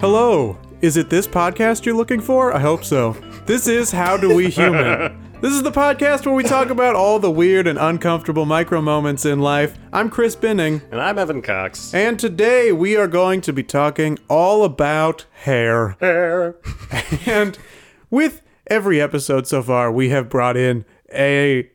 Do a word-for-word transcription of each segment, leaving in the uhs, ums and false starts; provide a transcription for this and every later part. Hello, is it this podcast you're looking for? I hope so. This is How Do We Human. This is the podcast where we talk about all the weird and uncomfortable micro moments in life. I'm Chris Binning. And I'm Evan Cox. And today we are going to be talking all about hair. Hair. And with every episode so far, we have brought in a...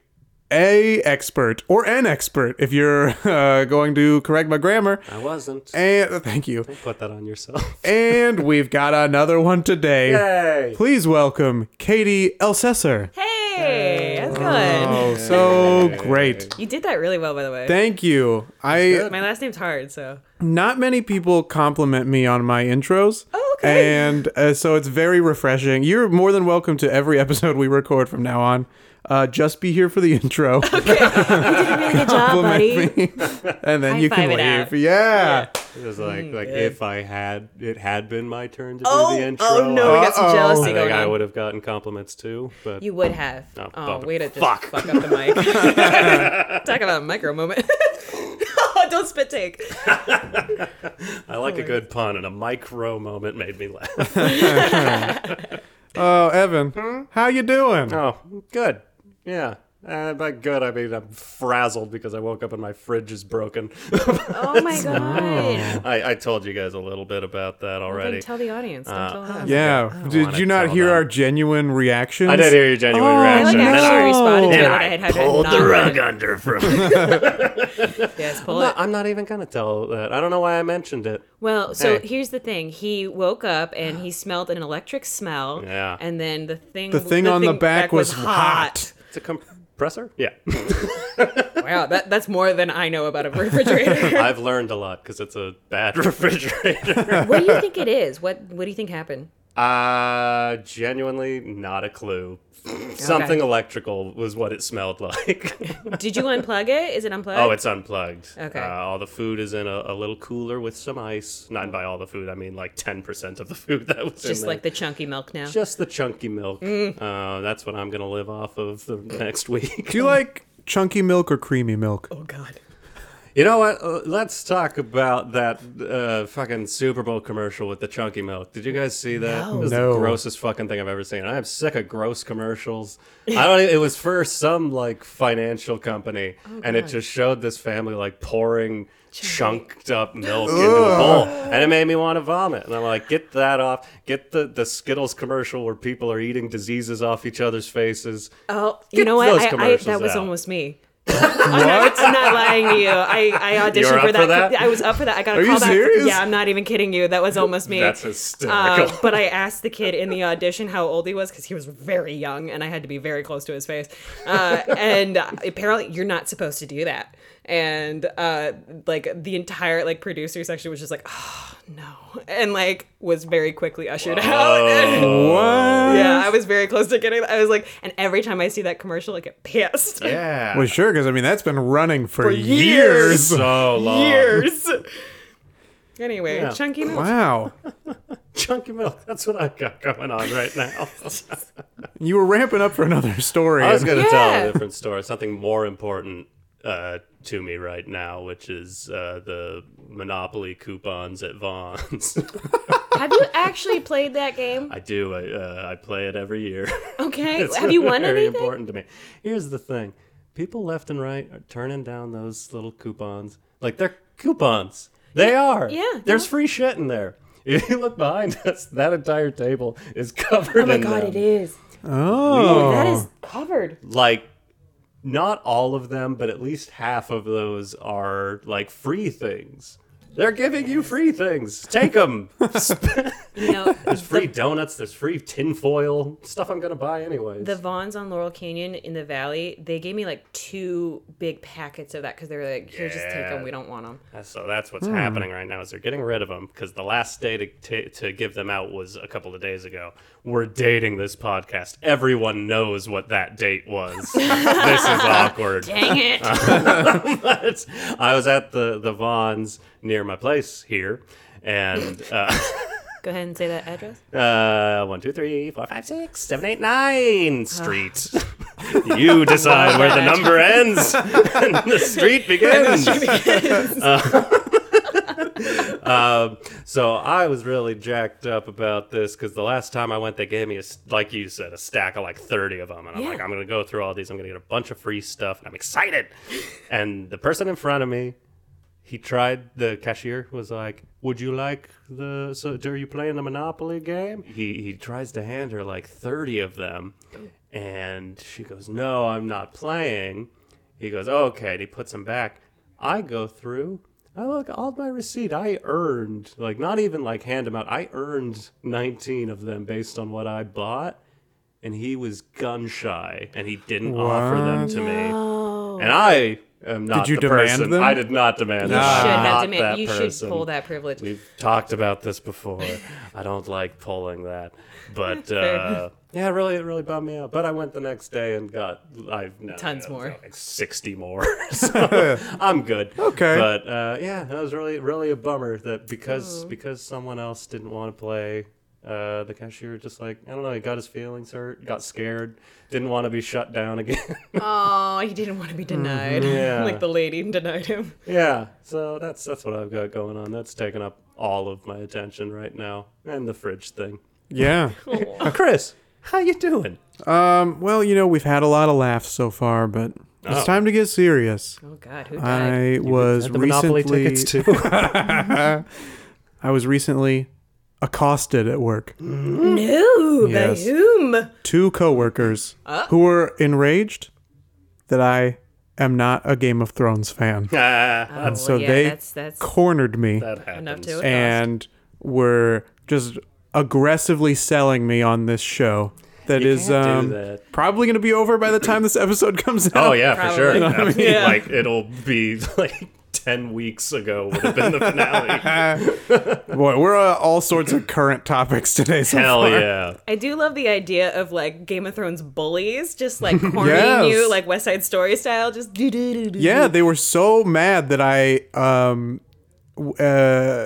A expert, or an expert, if you're uh, going to correct my grammar. I wasn't. And thank you. Don't put that on yourself. And we've got another one today. Yay! Please welcome Katie Elsesser. Hey, how's it going? Oh, so hey. Great. You did that really well, by the way. Thank you. I my last name's hard, so. Not many people compliment me on my intros. Oh, okay. And uh, so it's very refreshing. You're more than welcome to every episode we record from now on. Uh, just be here for the intro. Okay. You did a really good job, buddy. Me, and then you can leave. Yeah. yeah. It was like mm, like good. If I had it had been my turn to oh, do the intro. Oh no, I, we got some jealousy I going think on. I would have gotten compliments too, but you would have. Oh, oh wait a fuck. fuck up the mic. Talk about a micro moment. Don't spit take. I like oh, a good pun, and a micro moment made me laugh. Oh, uh, Evan, hmm? How you doing? Oh, good. Yeah. Uh, by good, I mean I'm frazzled because I woke up and my fridge is broken. Oh, my God. I, I told you guys a little bit about that already. Well, tell the audience. Don't uh, tell us. Yeah. I did you not hear them. Our genuine reactions? I did hear your genuine oh, reactions. I like actually no. responded to it. Like I, had I had pulled the rug under from Yes, pull I'm it. Not, I'm not even going to tell that. I don't know why I mentioned it. Well, so hey. Here's the thing. He woke up and he smelled an electric smell. Yeah. And then the thing The thing the on thing the back, back was hot. hot. It's a comp- Compressor? Yeah. Wow, that, that's more than I know about a refrigerator. I've learned a lot because it's a bad refrigerator. What do you think it is? What What do you think happened? Uh, genuinely not a clue. Okay. Something electrical was what it smelled like. Did you unplug it? Is it unplugged? Oh, it's unplugged. Okay. Uh, all the food is in a, a little cooler with some ice. Not by all the food, I mean like ten percent of the food that was Just in Just like there. The chunky milk now? Just the chunky milk. Mm. Uh, that's what I'm going to live off of the next week. Do you like chunky milk or creamy milk? Oh, God. You know what? Uh, let's talk about that uh, fucking Super Bowl commercial with the chunky milk. Did you guys see that? No. It was no. the grossest fucking thing I've ever seen. I'm sick of gross commercials. I don't. It was for some like financial company, oh, and God. It just showed this family like pouring chunked up milk into a bowl, and it made me want to vomit. And I'm like, get that off. Get the, the Skittles commercial where people are eating diseases off each other's faces. Oh, you get know what? I, I, that was out. Almost me. What? I'm not, I'm not lying to you. I, I auditioned You're up for, that. for that. I was up for that. I got a Are call you back. Serious? Yeah, I'm not even kidding you. That was almost me. That's hysterical. Um, but I asked the kid in the audition how old he was because he was very young and I had to be very close to his face. Uh, and apparently, you're not supposed to do that. And uh, like the entire like producer section was just like, oh no, and like was very quickly ushered Whoa. out. And, what? Yeah, I was very close to getting. I was like, and every time I see that commercial, I get pissed. Yeah, well, sure, because I mean that's been running for, for years. years, so long, years. Anyway, yeah. Chunky milk. Wow. Chunky milk. That's what I've got going on right now. You were ramping up for another story. I was going to yeah. tell a different story. Something more important. Uh, to me right now, which is uh, the Monopoly coupons at Vaughn's. Have you actually played that game? I do. I uh, I play it every year. Okay. Have you won anything? It's very important to me. Here's the thing. People left and right are turning down those little coupons. Like, they're coupons. They yeah. are. Yeah. There's yeah. free shit in there. If you look behind us, that entire table is covered in them. Oh, my God, them. It is. Oh. Dude, that is covered. Like, not all of them, but at least half of those are like free things. They're giving you free things. Take them. You know, there's free the, donuts. There's free tinfoil. Stuff I'm going to buy anyways. The Vaughn's on Laurel Canyon in the Valley, they gave me like two big packets of that because they were like, here, yeah. just take them. We don't want them. So that's what's mm. happening right now is they're getting rid of them because the last day to, t- to give them out was a couple of days ago. We're dating this podcast. Everyone knows what that date was. This is awkward. Dang it. But I was at the, the Vaughn's near my place here, and uh, go ahead and say that address. Uh, one, two, three, four, five, six, seven, eight, nine Street. Oh. You decide where the number ends and the street begins. The street begins. Uh, Um, so I was really jacked up about this because the last time I went, they gave me, a, like you said, a stack of like thirty of them. And I'm yeah. like, I'm going to go through all these. I'm going to get a bunch of free stuff. And I'm excited. And the person in front of me, he tried, the cashier was like, would you like the, so are you playing the Monopoly game? He he tries to hand her like thirty of them. And she goes, no, I'm not playing. He goes, oh, okay. And he puts them back. I go through. I look, all my receipt, I earned, like not even like hand them out. I earned nineteen of them based on what I bought. And he was gun shy and he didn't wow. offer them to no. me. And I... I'm not did you the demand person. Them? I did not demand them. You should not demand. You person. Should pull that privilege. We've talked about this before. I don't like pulling that, but uh, yeah, it really, it really bummed me out. But I went the next day and got I've no, tons no, more, no, like sixty more. So I'm good. Okay, but uh, yeah, that was really, really a bummer that because oh. because someone else didn't want to play. Uh, the cashier just like, I don't know, he got his feelings hurt, got scared, didn't want to be shut down again. Oh, he didn't want to be denied. Yeah. Like the lady denied him. Yeah, so that's that's what I've got going on. That's taking up all of my attention right now. And the fridge thing. Yeah. Cool. Chris, how you doing? Um. Well, you know, we've had a lot of laughs so far, but... It's oh. time to get serious. Oh, God, who died? I you was recently... Monopoly tickets, too. I was recently... accosted at work. No, yes. By whom? Two coworkers oh. who were enraged that I am not a Game of Thrones fan. Ah. Oh, and so well, yeah, they that's, that's cornered me that happens. And were just aggressively selling me on this show. That you is um, that. Probably going to be over by the time this episode comes out. Oh yeah, probably. For sure. You know I mean? Yeah. Like it'll be like. Ten weeks ago would have been the finale. Boy, we're uh, all sorts of current topics today. So Hell far. Yeah! I do love the idea of like Game of Thrones bullies, just like cornering yes. you, like West Side Story style. Just do do do do. Yeah, they were so mad that I um uh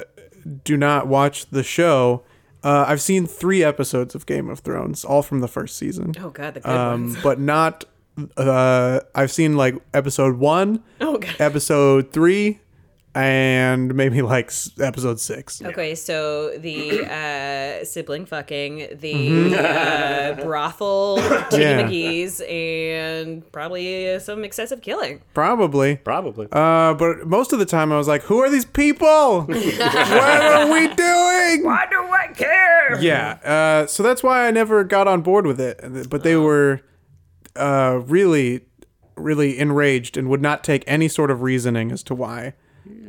do not watch the show. Uh, I've seen three episodes of Game of Thrones, all from the first season. Oh God, the good um, ones. But not. Uh, I've seen like episode one, oh, God. episode three, and maybe like s- episode six. Okay, so the uh, sibling fucking, the mm-hmm. uh, brothel, Ginny yeah. McGee's, and probably uh, some excessive killing. Probably. Probably. Uh, but most of the time I was like, who are these people? What are we doing? Why do I care? Yeah, uh, so that's why I never got on board with it. But they oh. were... Uh, really, really enraged and would not take any sort of reasoning as to why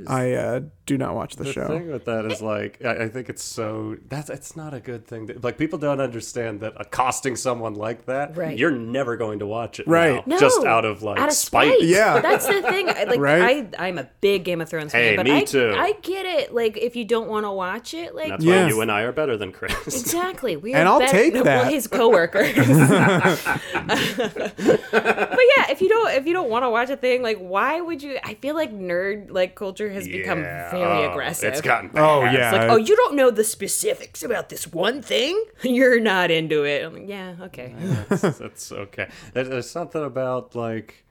I uh, do not watch the, the show. The thing with that is like, I, I think it's so, that's it's not a good thing. To, like people don't understand that accosting someone like that, right. you're never going to watch it right. now. No, just out of like out of spite. spite. Yeah. But that's the thing. Like right? I, I'm a big Game of Thrones hey, fan, but me I, too. I get it. Like if you don't want to watch it, like. That's yes. why you and I are better than Chris. Exactly. We and are I'll better, take that. Well, his coworkers. But yeah, if you don't, if you don't want to watch a thing, like why would you, I feel like nerd, like culture has yeah. become very oh, aggressive. It's gotten bad. Oh, yeah. It's like, oh, you don't know the specifics about this one thing? You're not into it. I'm like, yeah, okay. That's, that's okay. There's something about, like...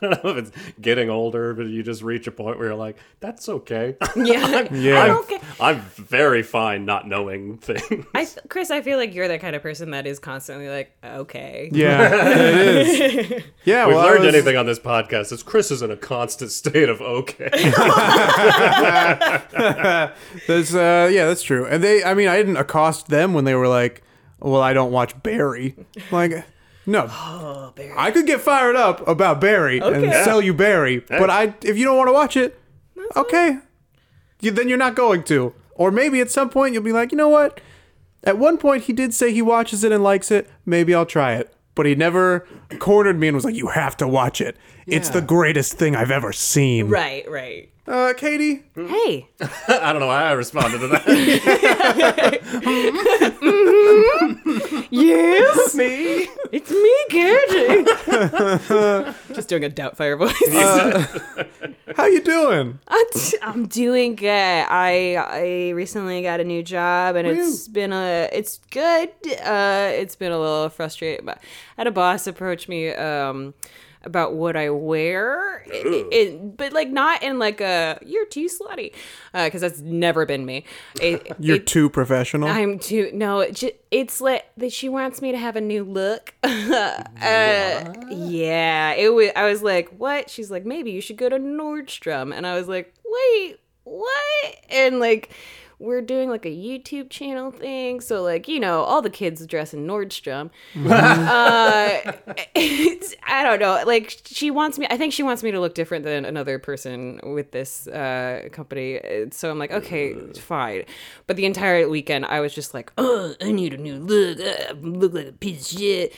I don't know if it's getting older, but you just reach a point where you're like, that's okay. Yeah. I'm, yeah. I'm, okay. I'm very fine not knowing things. I, Chris, I feel like you're that kind of person that is constantly like, okay. Yeah, it is. Yeah, we've well, learned was... anything on this podcast is Chris is in a constant state of okay. That's, uh, yeah, that's true. And they, I mean, I didn't accost them when they were like, well, I don't watch Barry. Like... No, oh, Barry. I could get fired up about Barry okay. and yeah. sell you Barry, hey. But I if you don't want to watch it, that's okay, you, then you're not going to. Or maybe at some point you'll be like, you know what? At one point he did say he watches it and likes it. Maybe I'll try it. But he never cornered me and was like, you have to watch it. Yeah. It's the greatest thing I've ever seen. Right, right. Uh, Katie? Hey. I don't know why I responded to that. mm-hmm. Yes. Me. It's me, Katie. Just doing a Doubtfire voice. Uh, how you doing? I'm, t- I'm doing good. I I recently got a new job and Woo. it's been a it's good. Uh, it's been a little frustrating, but I had a boss approach me um about what I wear, it, it, but like not in like a you're too slutty, because uh, that's never been me. It, you're it, too professional. I'm too no. It just, it's like that she wants me to have a new look. uh, yeah, it was. I was like, what? She's like, maybe you should go to Nordstrom, and I was like, wait, what? And like. We're doing like a YouTube channel thing. So like, you know, all the kids dress in Nordstrom. uh, it's, I don't know. Like she wants me, I think she wants me to look different than another person with this uh, company. So I'm like, okay, fine. But the entire weekend I was just like, oh, I need a new look. I look like a piece of shit.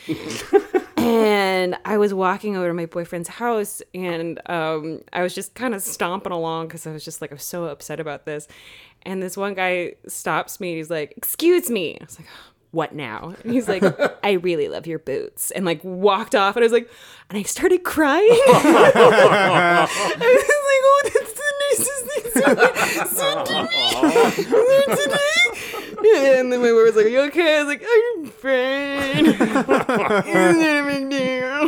And I was walking over to my boyfriend's house, and um, I was just kind of stomping along because I was just like, I'm so upset about this. And this one guy stops me. He's like, excuse me. I was like, what now? And he's like, I really love your boots. And like walked off. And I was like, and I started crying. I was like, oh, that's the nicest thing someone said to me today. And then my wife was like, are you okay? I was like, I'm fine. Isn't that a big deal?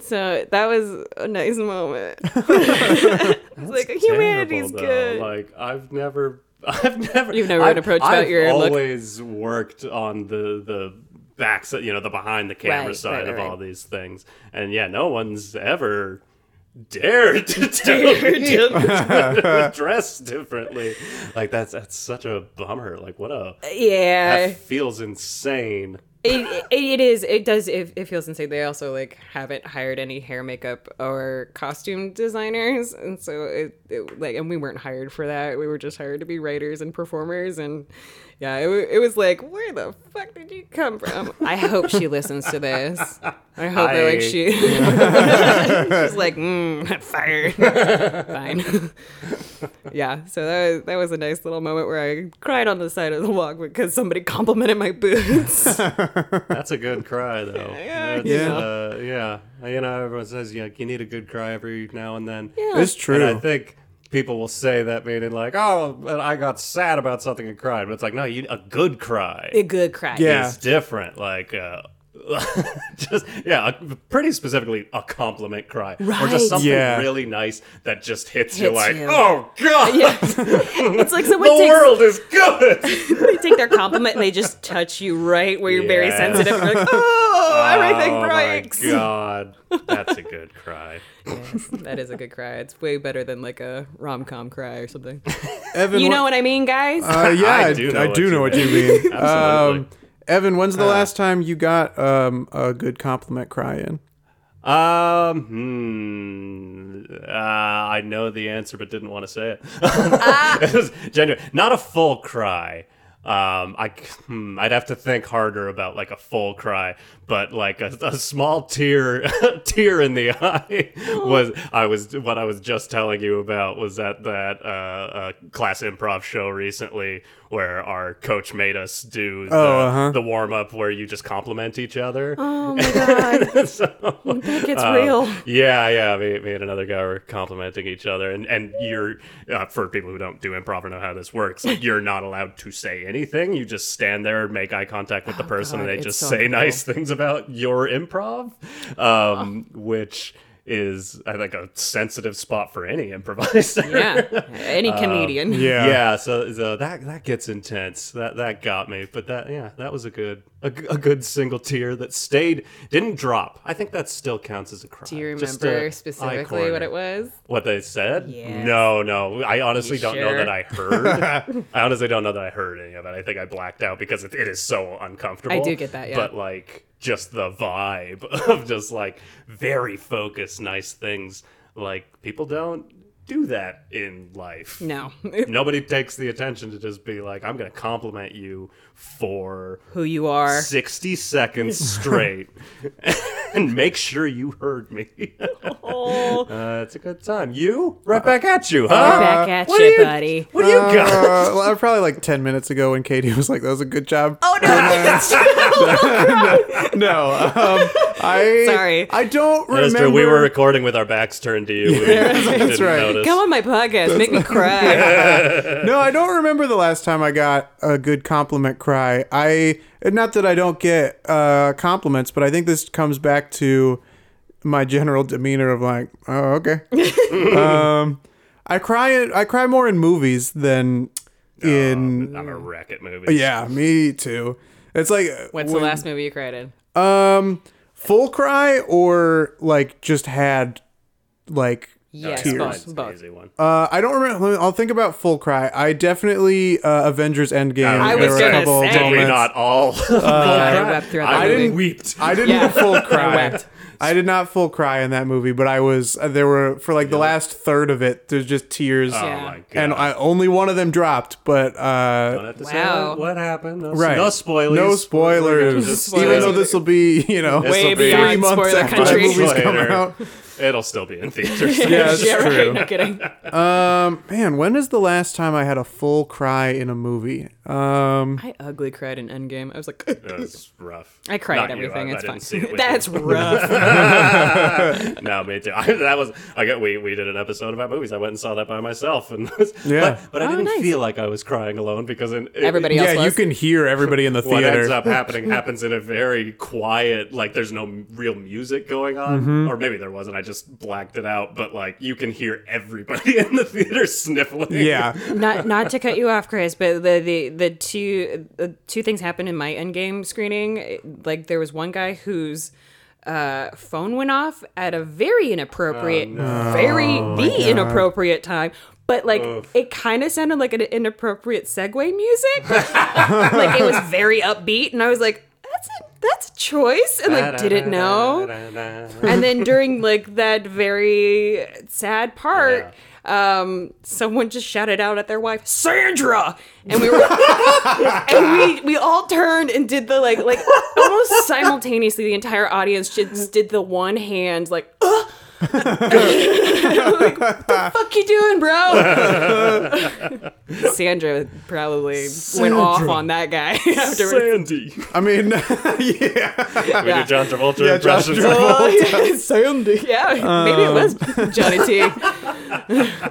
So that was a nice moment. It's like humanity's terrible, good. Like I've never, I've never, you've never I've, been approached I've about your look. I've always worked on the the back, you know, the behind the camera right, side right, of right. all these things, and yeah, no one's ever dared to dare dress differently. Like that's that's such a bummer. Like what a yeah, that feels insane. It, it, it is. It does. It, it feels insane. They also like haven't hired any hair, makeup, or costume designers, and so it, it like, and we weren't hired for that. We were just hired to be writers and performers, and yeah, it, it was like, where the fuck did you come from? I hope she listens to this. I hope I... that like she, she's like, mm, fired. Fine. Yeah. So that was, that was a nice little moment where I cried on the side of the walk because somebody complimented my boots. That's a good cry, though. Yeah, yeah. Uh, yeah. You know, everyone says you know, you need a good cry every now and then. Yeah. It's true. And I think people will say that, meaning like, oh, I got sad about something and cried. But it's like, no, you a good cry. A good cry. Yeah. It's different. Like, uh, just, yeah, a, pretty specifically a compliment cry. Right. Or just something yeah. really nice that just hits, hits you like, you. Oh, God. Yeah. It's like someone the takes, world is good. They take their compliment and they just touch you right where you're yeah. very sensitive. You're like, oh, everything oh, breaks. Oh, my God. That's a good cry. Yes, that is a good cry. It's way better than like a rom-com cry or something. Evan, you know what, what I mean, guys? Uh, yeah, I, I do know, I do what, know you what you mean. Absolutely. Um, Evan, when's the uh, last time you got um, a good compliment cry in? Um, hmm, uh, I know the answer, but didn't want to say it. ah! It was genuine. Not a full cry. Um, I, hmm, I'd have to think harder about like a full cry, but like a, a small tear, tear in the eye was, I was, what I was just telling you about was at that, uh, uh, class improv show recently where our coach made us do the, oh, uh-huh. the warm up where you just compliment each other. Oh my God. So, I think it's um, real. Yeah. Yeah. Me, me and another guy were complimenting each other and, and you're, uh, for people who don't do improv or know how this works, like, you're not allowed to say anything. Anything, you just stand there and make eye contact with oh the person, God, and they just so say cool. nice things about your improv, um, oh. which is, I think, a sensitive spot for any improviser. Yeah, any comedian. Um, yeah, yeah. So, so that that gets intense. That that got me. But that yeah, that was a good a, a good single tear that stayed, didn't drop. I think that still counts as a cry. Do you remember specifically what it was? What they said? Yeah. No, no. I honestly don't sure? know that I heard. I honestly don't know that I heard any of it. I think I blacked out because it, it is so uncomfortable. I do get that. Yeah. But like. Just the vibe of just like very focused, nice things. Like people don't do that in life. No. Nobody takes the attention to just be like, I'm going to compliment you for who you are sixty seconds straight and make sure you heard me. Oh. Uh, it's a good time. You? Right back at you, huh? Right back at what you, buddy. You, what do you uh, got? Uh, well, probably like ten minutes ago when Katie was like, that was a good job. Oh, no. Uh, no. no um, I, Sorry. I don't remember. We were recording with our backs turned to you. We yeah, that's right. Notice. Come on my podcast, that's make me cry. Yeah. No, I don't remember the last time I got a good compliment cry. I not that I don't get uh, compliments, but I think this comes back to my general demeanor of like, oh, okay. um, I cry. I cry more in movies than oh, in. I'm a wreck at movies. Yeah, me too. It's like when's when, the last movie you cried in? Um, full cry or like just had like. Yes, tears. Both. both. Easy one. Uh, I don't remember. I'll think about full cry. I definitely uh, Avengers Endgame. I was there gonna were a couple say we not all. uh, I, I didn't weeped. I didn't yeah. full cry. I wept. I did not full cry in that movie, but I was uh, there were for like yeah. the last third of it. There's just tears, oh yeah. my God. And I, only one of them dropped. But uh, don't have to wow. say what happened? No, right. no spoilers. No spoilers. Just spoilers. Even though this will be, you know, way beyond three months after the movies come out. It'll still be in theaters. Yeah, that's yeah, right. true. No kidding. Um, man, when is the last time I had a full cry in a movie? Um, I ugly cried in Endgame. I was like, that was rough. I cried at everything. You, I, it's I fine. See it that's you. Rough. No, me too. I, that was. I got. We we did an episode about movies. I went and saw that by myself, and yeah, but, but I oh, didn't nice. feel like I was crying alone because in, everybody it, else. Yeah, was. You can hear everybody in the theater. What ends up happening happens in a very quiet. Like there's no real music going on, mm-hmm. or maybe there wasn't. I just blacked it out, but like you can hear everybody in the theater sniffling. Yeah. Not not to cut you off, Chris, but the the, the two the two things happened in my Endgame screening. Like there was one guy whose uh, phone went off at a very inappropriate, oh, no. very oh, the inappropriate time. But, like, Oof. it kind of sounded like an inappropriate segue music. Like, it was very upbeat. And I was like, that's a, that's a choice. And, like, didn't know. And then during, like, that very sad part, yeah. um, someone just shouted out at their wife, Sandra! And we were, and we, we all turned and did the, like, like almost simultaneously, the entire audience just did the one hand, like, ugh! Like, what the fuck you doing, bro? Sandra probably Sandra. went off on that guy after Sandy. I mean, yeah. We yeah. did John Travolta yeah, impressions. John Travolta. Oh, yeah. Sandy. Yeah, um, maybe it was Johnny T.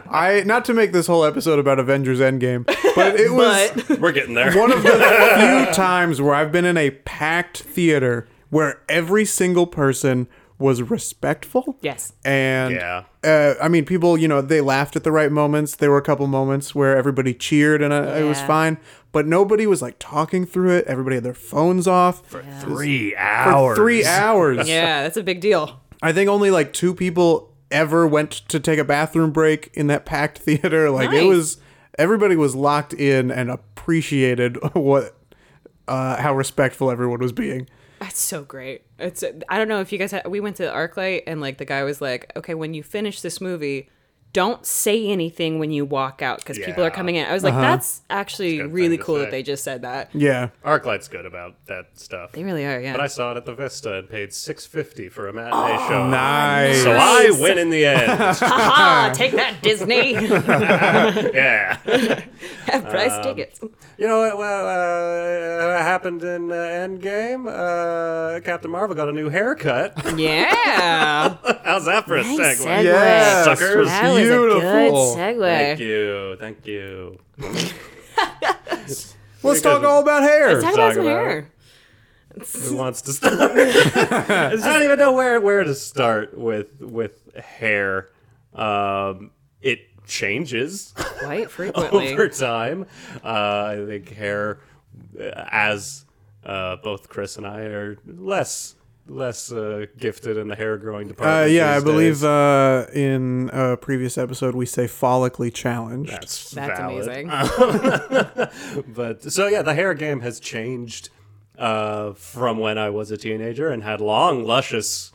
I not to make this whole episode about Avengers Endgame, but it was. But we're getting there. One of the few times where I've been in a packed theater where every single person was respectful. Yes. And yeah. uh, I mean, people, you know, they laughed at the right moments. There were a couple moments where everybody cheered and uh, yeah. it was fine, but nobody was like talking through it. Everybody had their phones off for yeah. three hours. For three hours. Yeah, that's a big deal. I think only like two people ever went to take a bathroom break in that packed theater. Like nice. It was, everybody was locked in and appreciated what, uh, how respectful everyone was being. That's so great. It's I don't know if you guys had, we went to Arclight and like the guy was like, okay, when you finish this movie, don't say anything when you walk out because yeah. people are coming in. I was like, uh-huh. that's actually that's really cool say. that they just said that. Yeah, Arclight's good about that stuff. They really are. Yeah. But I saw it at the Vista and paid six fifty for a matinee oh, show. Nice. So I win in the end. Ha Take that, Disney. Yeah. Have price um, tickets. You know what? Well, uh, happened in uh, Endgame. Uh, Captain Marvel got a new haircut. Yeah. How's that for nice a segue? segue. Yeah, suckers. That Beautiful. Was a good segue. Thank you. Thank you. Let's talk all about hair. Let's talk about some hair. Who wants to start? I don't even know where where to start with with hair. Um, it changes quite frequently over time. Uh, I think hair, as uh, both Chris and I are less. Less uh, gifted in the hair growing department. Uh, yeah, I believe uh, in a previous episode we say follically challenged. That's, That's amazing. But so yeah, the hair game has changed uh, from when I was a teenager and had long, luscious,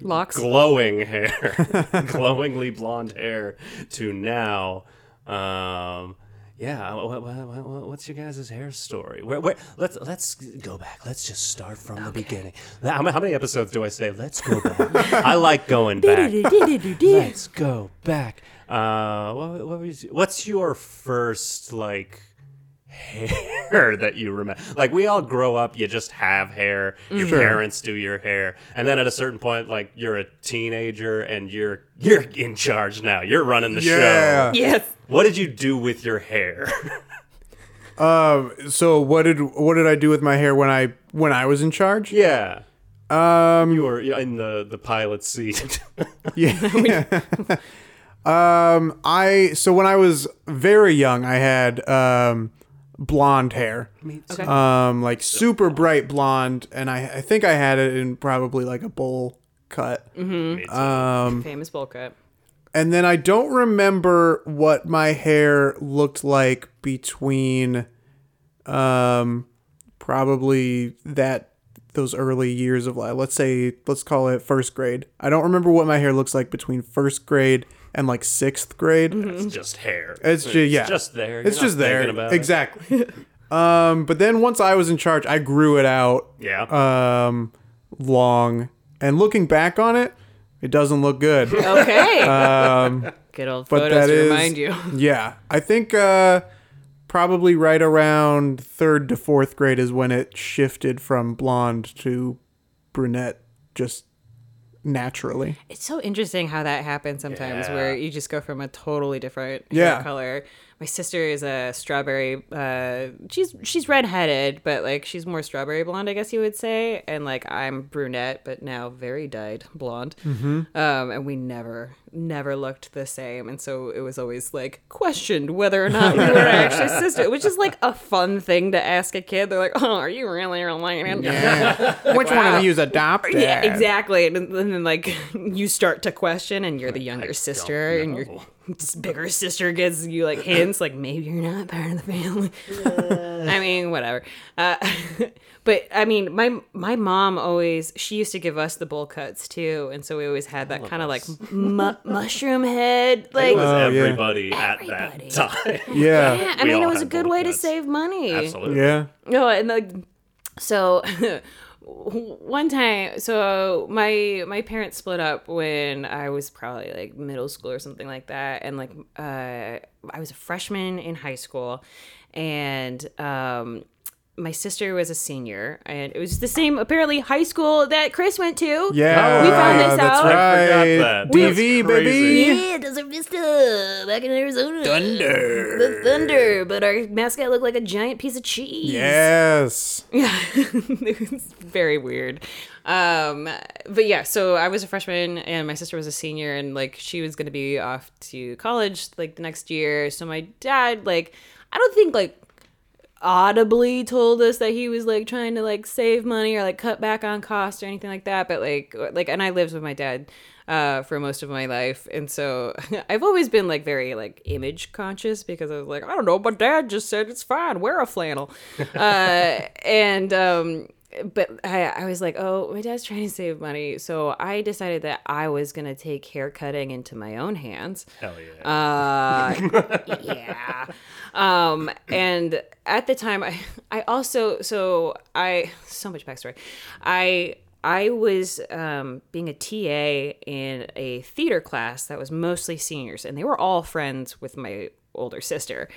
locks, glowing hair, glowingly blonde hair, to now. Um, Yeah, what, what, what, what's your guys' hair story? Where, where, let's let's go back. Let's just start from okay. the beginning. How, how many episodes do I say? Let's go back. I like going back. Let's go back. Uh, what, what was, what's your first like hair that you remember? Like we all grow up, you just have hair. Your mm-hmm. parents do your hair, and then at a certain point, like you're a teenager and you're you're in charge now. You're running the yeah. show. Yes. What did you do with your hair? um. So what did what did I do with my hair when I when I was in charge? Yeah. Um, you were in the, the pilot's seat. Yeah. um, I so when I was very young, I had um, blonde hair. Okay. Um, like super bright blonde, and I, I think I had it in probably like a bowl cut. Mm-hmm. Um, famous bowl cut. And then I don't remember what my hair looked like between, um, probably that. Those early years of life, let's say, let's call it first grade. I don't remember what my hair looks like between first grade and like sixth grade. Mm-hmm. It's just hair. It's, it's just yeah. Just there. It's You're just there. About exactly. It. um, but then once I was in charge, I grew it out. Yeah. Um, long. And looking back on it, it doesn't look good. Okay. Um, good old photos to remind you. Yeah, I think. Uh, Probably right around third to fourth grade is when it shifted from blonde to brunette just naturally. It's so interesting how that happens sometimes, yeah. where you just go from a totally different yeah. hair color. My sister is a strawberry. Uh, she's she's redheaded, but like she's more strawberry blonde, I guess you would say. And like I'm brunette, but now very dyed blonde. Mm-hmm. Um, and we never, never looked the same. And so it was always like questioned whether or not we were actually sisters, which is like a fun thing to ask a kid. They're like, "Oh, are you really related?" Yeah. Like, which wow. one of you is adopted? Yeah, exactly. And, and then like you start to question, and you're the younger I sister, and you're. This bigger sister gives you like hints, like maybe you're not part of the family. Yeah. I mean, whatever. Uh, but I mean, my my mom always she used to give us the bowl cuts too, and so we always had that kind of like mu- mushroom head. Like it was oh, everybody yeah. at everybody. That time. Yeah, yeah. I we mean, it was a good way cuts. To save money. Absolutely. Yeah. No, oh, and like so. One time, so my my parents split up when I was probably like middle school or something like that, and like uh, I was a freshman in high school, and um, my sister was a senior, and it was the same apparently high school that Chris went to. Yeah, we found this that's out. Right. That. D V baby. Yeah, Desert Vista back in Arizona. Thunder. The Thunder, but our mascot looked like a giant piece of cheese. Yes. Yeah, it was very weird. Um, but yeah, so I was a freshman and my sister was a senior, and like she was gonna be off to college like the next year. So my dad, like, I don't think like. audibly told us that he was like trying to like save money or like cut back on costs or anything like that, but like like and I lived with my dad uh for most of my life, and so I've always been like very like image conscious because I was like, I don't know, my dad just said it's fine, wear a flannel. uh and um but I, I was like, oh, my dad's trying to save money. So I decided that I was going to take hair cutting into my own hands. Hell yeah. Uh, yeah. Um, and at the time, I, I also, so I, so much backstory. I, I was um, being a T A in a theater class that was mostly seniors, and they were all friends with my older sister.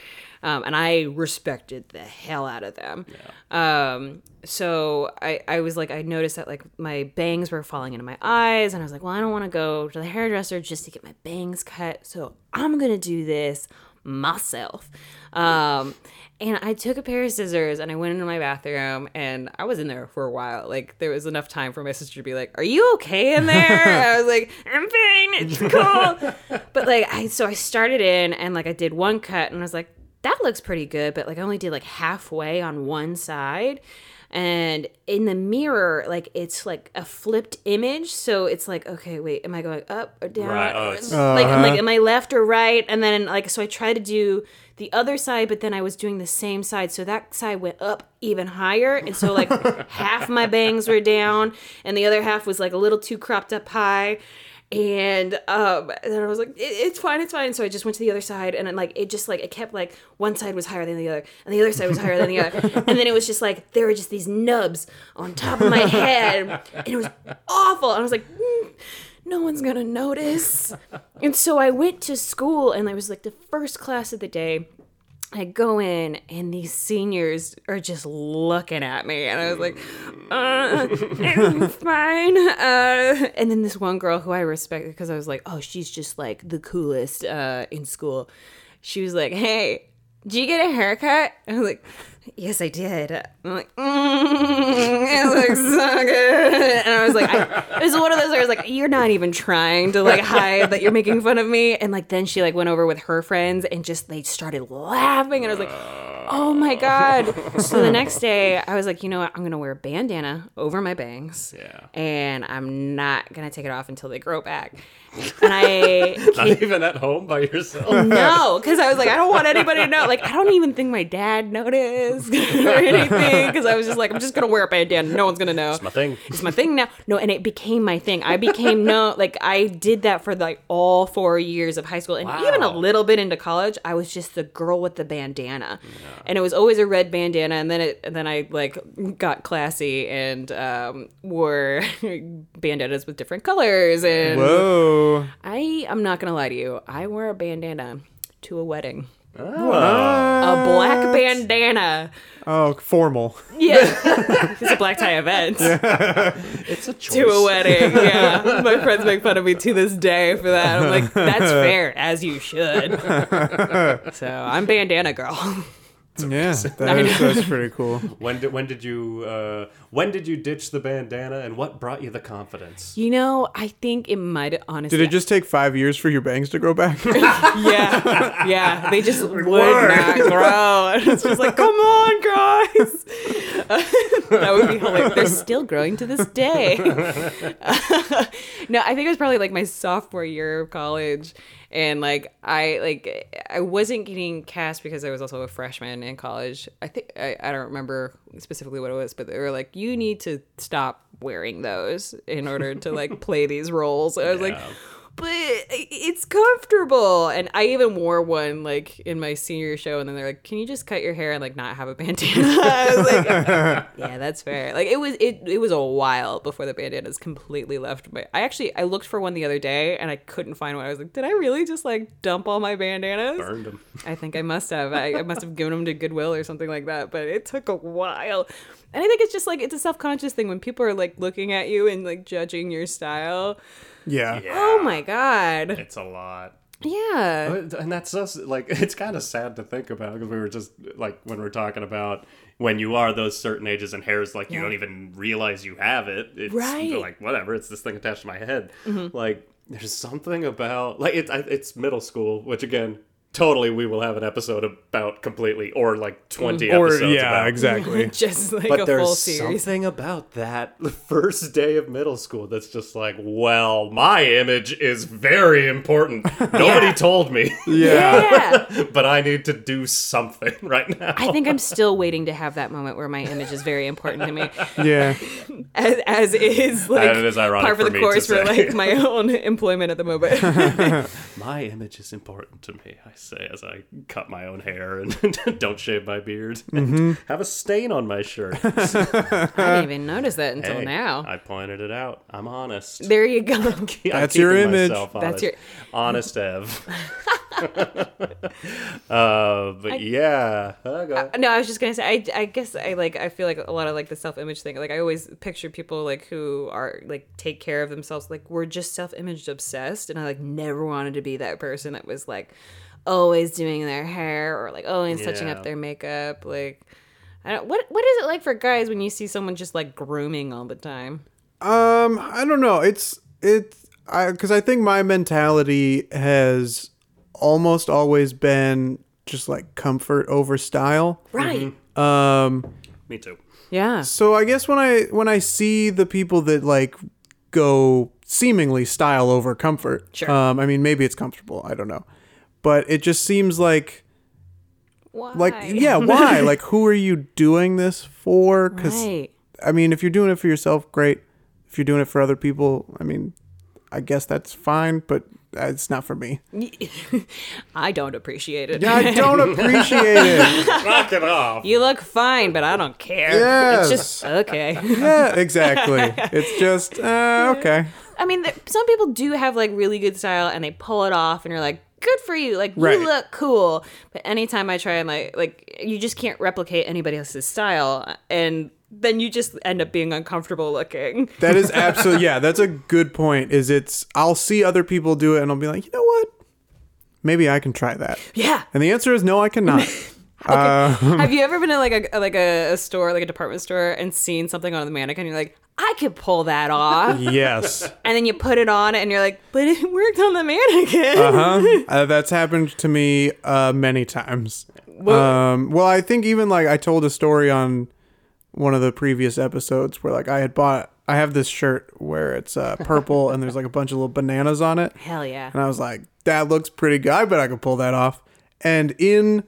Um, and I respected the hell out of them. Yeah. Um, so I, I was like, I noticed that like my bangs were falling into my eyes, and I was like, well, I don't want to go to the hairdresser just to get my bangs cut. So I'm going to do this myself. Um, and I took a pair of scissors and I went into my bathroom, and I was in there for a while. Like there was enough time for my sister to be like, are you okay in there? I was like, I'm fine. It's cool. But like, I, so I started in, and like I did one cut, and I was like, that looks pretty good. But like I only did like halfway on one side, and in the mirror, like it's like a flipped image. So it's like, okay, wait, am I going up or down? Right. Oh, it's- uh-huh. Like, I'm like, am I left or right? And then like, so I tried to do the other side, but then I was doing the same side. So that side went up even higher. And so like half my bangs were down, and the other half was like a little too cropped up high. And um, then I was like, it, it's fine, it's fine. So I just went to the other side, and then, like, it just, like, it kept, like, one side was higher than the other, and the other side was higher than the other. And then it was just, like, there were just these nubs on top of my head, and it was awful. And I was like, mm, no one's going to notice. And so I went to school, and it was, like, the first class of the day. I go in, and these seniors are just looking at me, and I was like, uh, it's fine. Uh, and then this one girl who I respected, because I was like, oh, she's just like the coolest uh, in school. She was like, hey, do you get a haircut? And I'm like, yes, I did. I'm like, mm, it looks so good. And I was like, I, it was one of those where I was like, you're not even trying to like hide that you're making fun of me. And like, then she like went over with her friends and just, they started laughing. And I was like, oh my God. So the next day I was like, you know what? I'm going to wear a bandana over my bangs. Yeah. And I'm not going to take it off until they grow back. And I not even at home by yourself. No, because I was like, I don't want anybody to know. Like, I don't even think my dad noticed or anything. Because I was just like, I'm just gonna wear a bandana. No one's gonna know. It's my thing. It's my thing now. No, and it became my thing. I became no, like I did that for like all four years of high school and wow. even a little bit into college. I was just the girl with the bandana, yeah. and it was always a red bandana. And then it, and then I like got classy and um, wore bandanas with different colors and. Whoa. I am not going to lie to you. I wore a bandana to a wedding. What? A black bandana. Oh, formal. Yeah. It's a black tie event. Yeah. It's a choice. To a wedding, yeah. My friends make fun of me to this day for that. I'm like, that's fair, as you should. So I'm bandana girl. Yeah, that is, that's pretty cool. When did when did you uh, when did you ditch the bandana, and what brought you the confidence? You know, I think it might honestly. Did it just take five years for your bangs to grow back? yeah, yeah, they just would not grow. And it's just like, come on, guys. Uh, that would be hilarious. They're still growing to this day. Uh, no, I think it was probably like my sophomore year of college. And like I like I wasn't getting cast because I was also a freshman in college. I think I, I don't remember specifically what it was, but they were like, you need to stop wearing those in order to like play these roles. And I was yeah. like, but it's comfortable. And I even wore one like in my senior show, and then they're like, can you just cut your hair and like not have a bandana? I was like, yeah, that's fair. Like it was it it was a while before the bandanas completely left my I actually I looked for one the other day and I couldn't find one. I was like, did I really just like dump all my bandanas? Burned them. I think I must have. I, I must have given them to Goodwill or something like that, but it took a while. And I think it's just like it's a self-conscious thing when people are like looking at you and like judging your style. Yeah. yeah. Oh my God. It's a lot. Yeah. And that's us. Like, it's kind of sad to think about because we were just like when we we're talking about when you are those certain ages and hair is like yeah. you don't even realize you have it. It's right. like whatever. It's this thing attached to my head. Mm-hmm. Like there's something about like it's it's middle school, which again. Totally, we will have an episode about completely, or like twenty or, episodes. Yeah, about. Exactly. Just like but a full series. But there's something about that the first day of middle school that's just like, well, my image is very important. Nobody yeah. told me. Yeah. yeah. But I need to do something right now. I think I'm still waiting to have that moment where my image is very important to me. Yeah. As, as is like that is ironic part for, for the course for like my own employment at the moment. My image is important to me. I say as I cut my own hair and don't shave my beard and mm-hmm. have a stain on my shirt. I didn't even notice that until hey, now. I pointed it out. I'm honest. There you go. That's your image. Honest. That's your honest Ev. uh, but I, yeah. Oh, go I, no, I was just gonna say. I, I guess I like. I feel like a lot of like the self-image thing. Like I always picture people like who are like take care of themselves. Like we're just self-image obsessed, and I like never wanted to be that person that was like. Always doing their hair or like always yeah. touching up their makeup. Like, I don't. What what is it like for guys when you see someone just like grooming all the time? Um, I don't know. It's it's I because I think my mentality has almost always been just like comfort over style. Right. Mm-hmm. Um. Me too. Yeah. So I guess when I when I see the people that like go seemingly style over comfort. Sure. Um. I mean, maybe it's comfortable. I don't know. But it just seems like, why? Like, yeah, why? Like, who are you doing this for? Because, right. I mean, if you're doing it for yourself, great. If you're doing it for other people, I mean, I guess that's fine, but it's not for me. I don't appreciate it. Yeah, I don't appreciate it. Knock it off. You look fine, but I don't care. Yes. It's just, okay. Yeah, exactly. It's just, uh, okay. I mean, there, some people do have, like, really good style, and they pull it off, and you're like, good for you, like right. you look cool. But anytime I try and like like you just can't replicate anybody else's style, and then you just end up being uncomfortable looking. That is absolutely yeah, that's a good point. Is it's I'll see other people do it and I'll be like, you know what, maybe I can try that. Yeah. And the answer is no, I cannot. Um, have you ever been in like a like a, a store, like a department store, and seen something on the mannequin? You're like, I could pull that off. Yes. And then you put it on, and you're like, but it worked on the mannequin. Uh-huh. Uh, that's happened to me uh, many times. Um, well, I think even like I told a story on one of the previous episodes where like I had bought. I have this shirt where it's uh, purple and there's like a bunch of little bananas on it. Hell yeah. And I was like, that looks pretty good. I bet I could pull that off. And in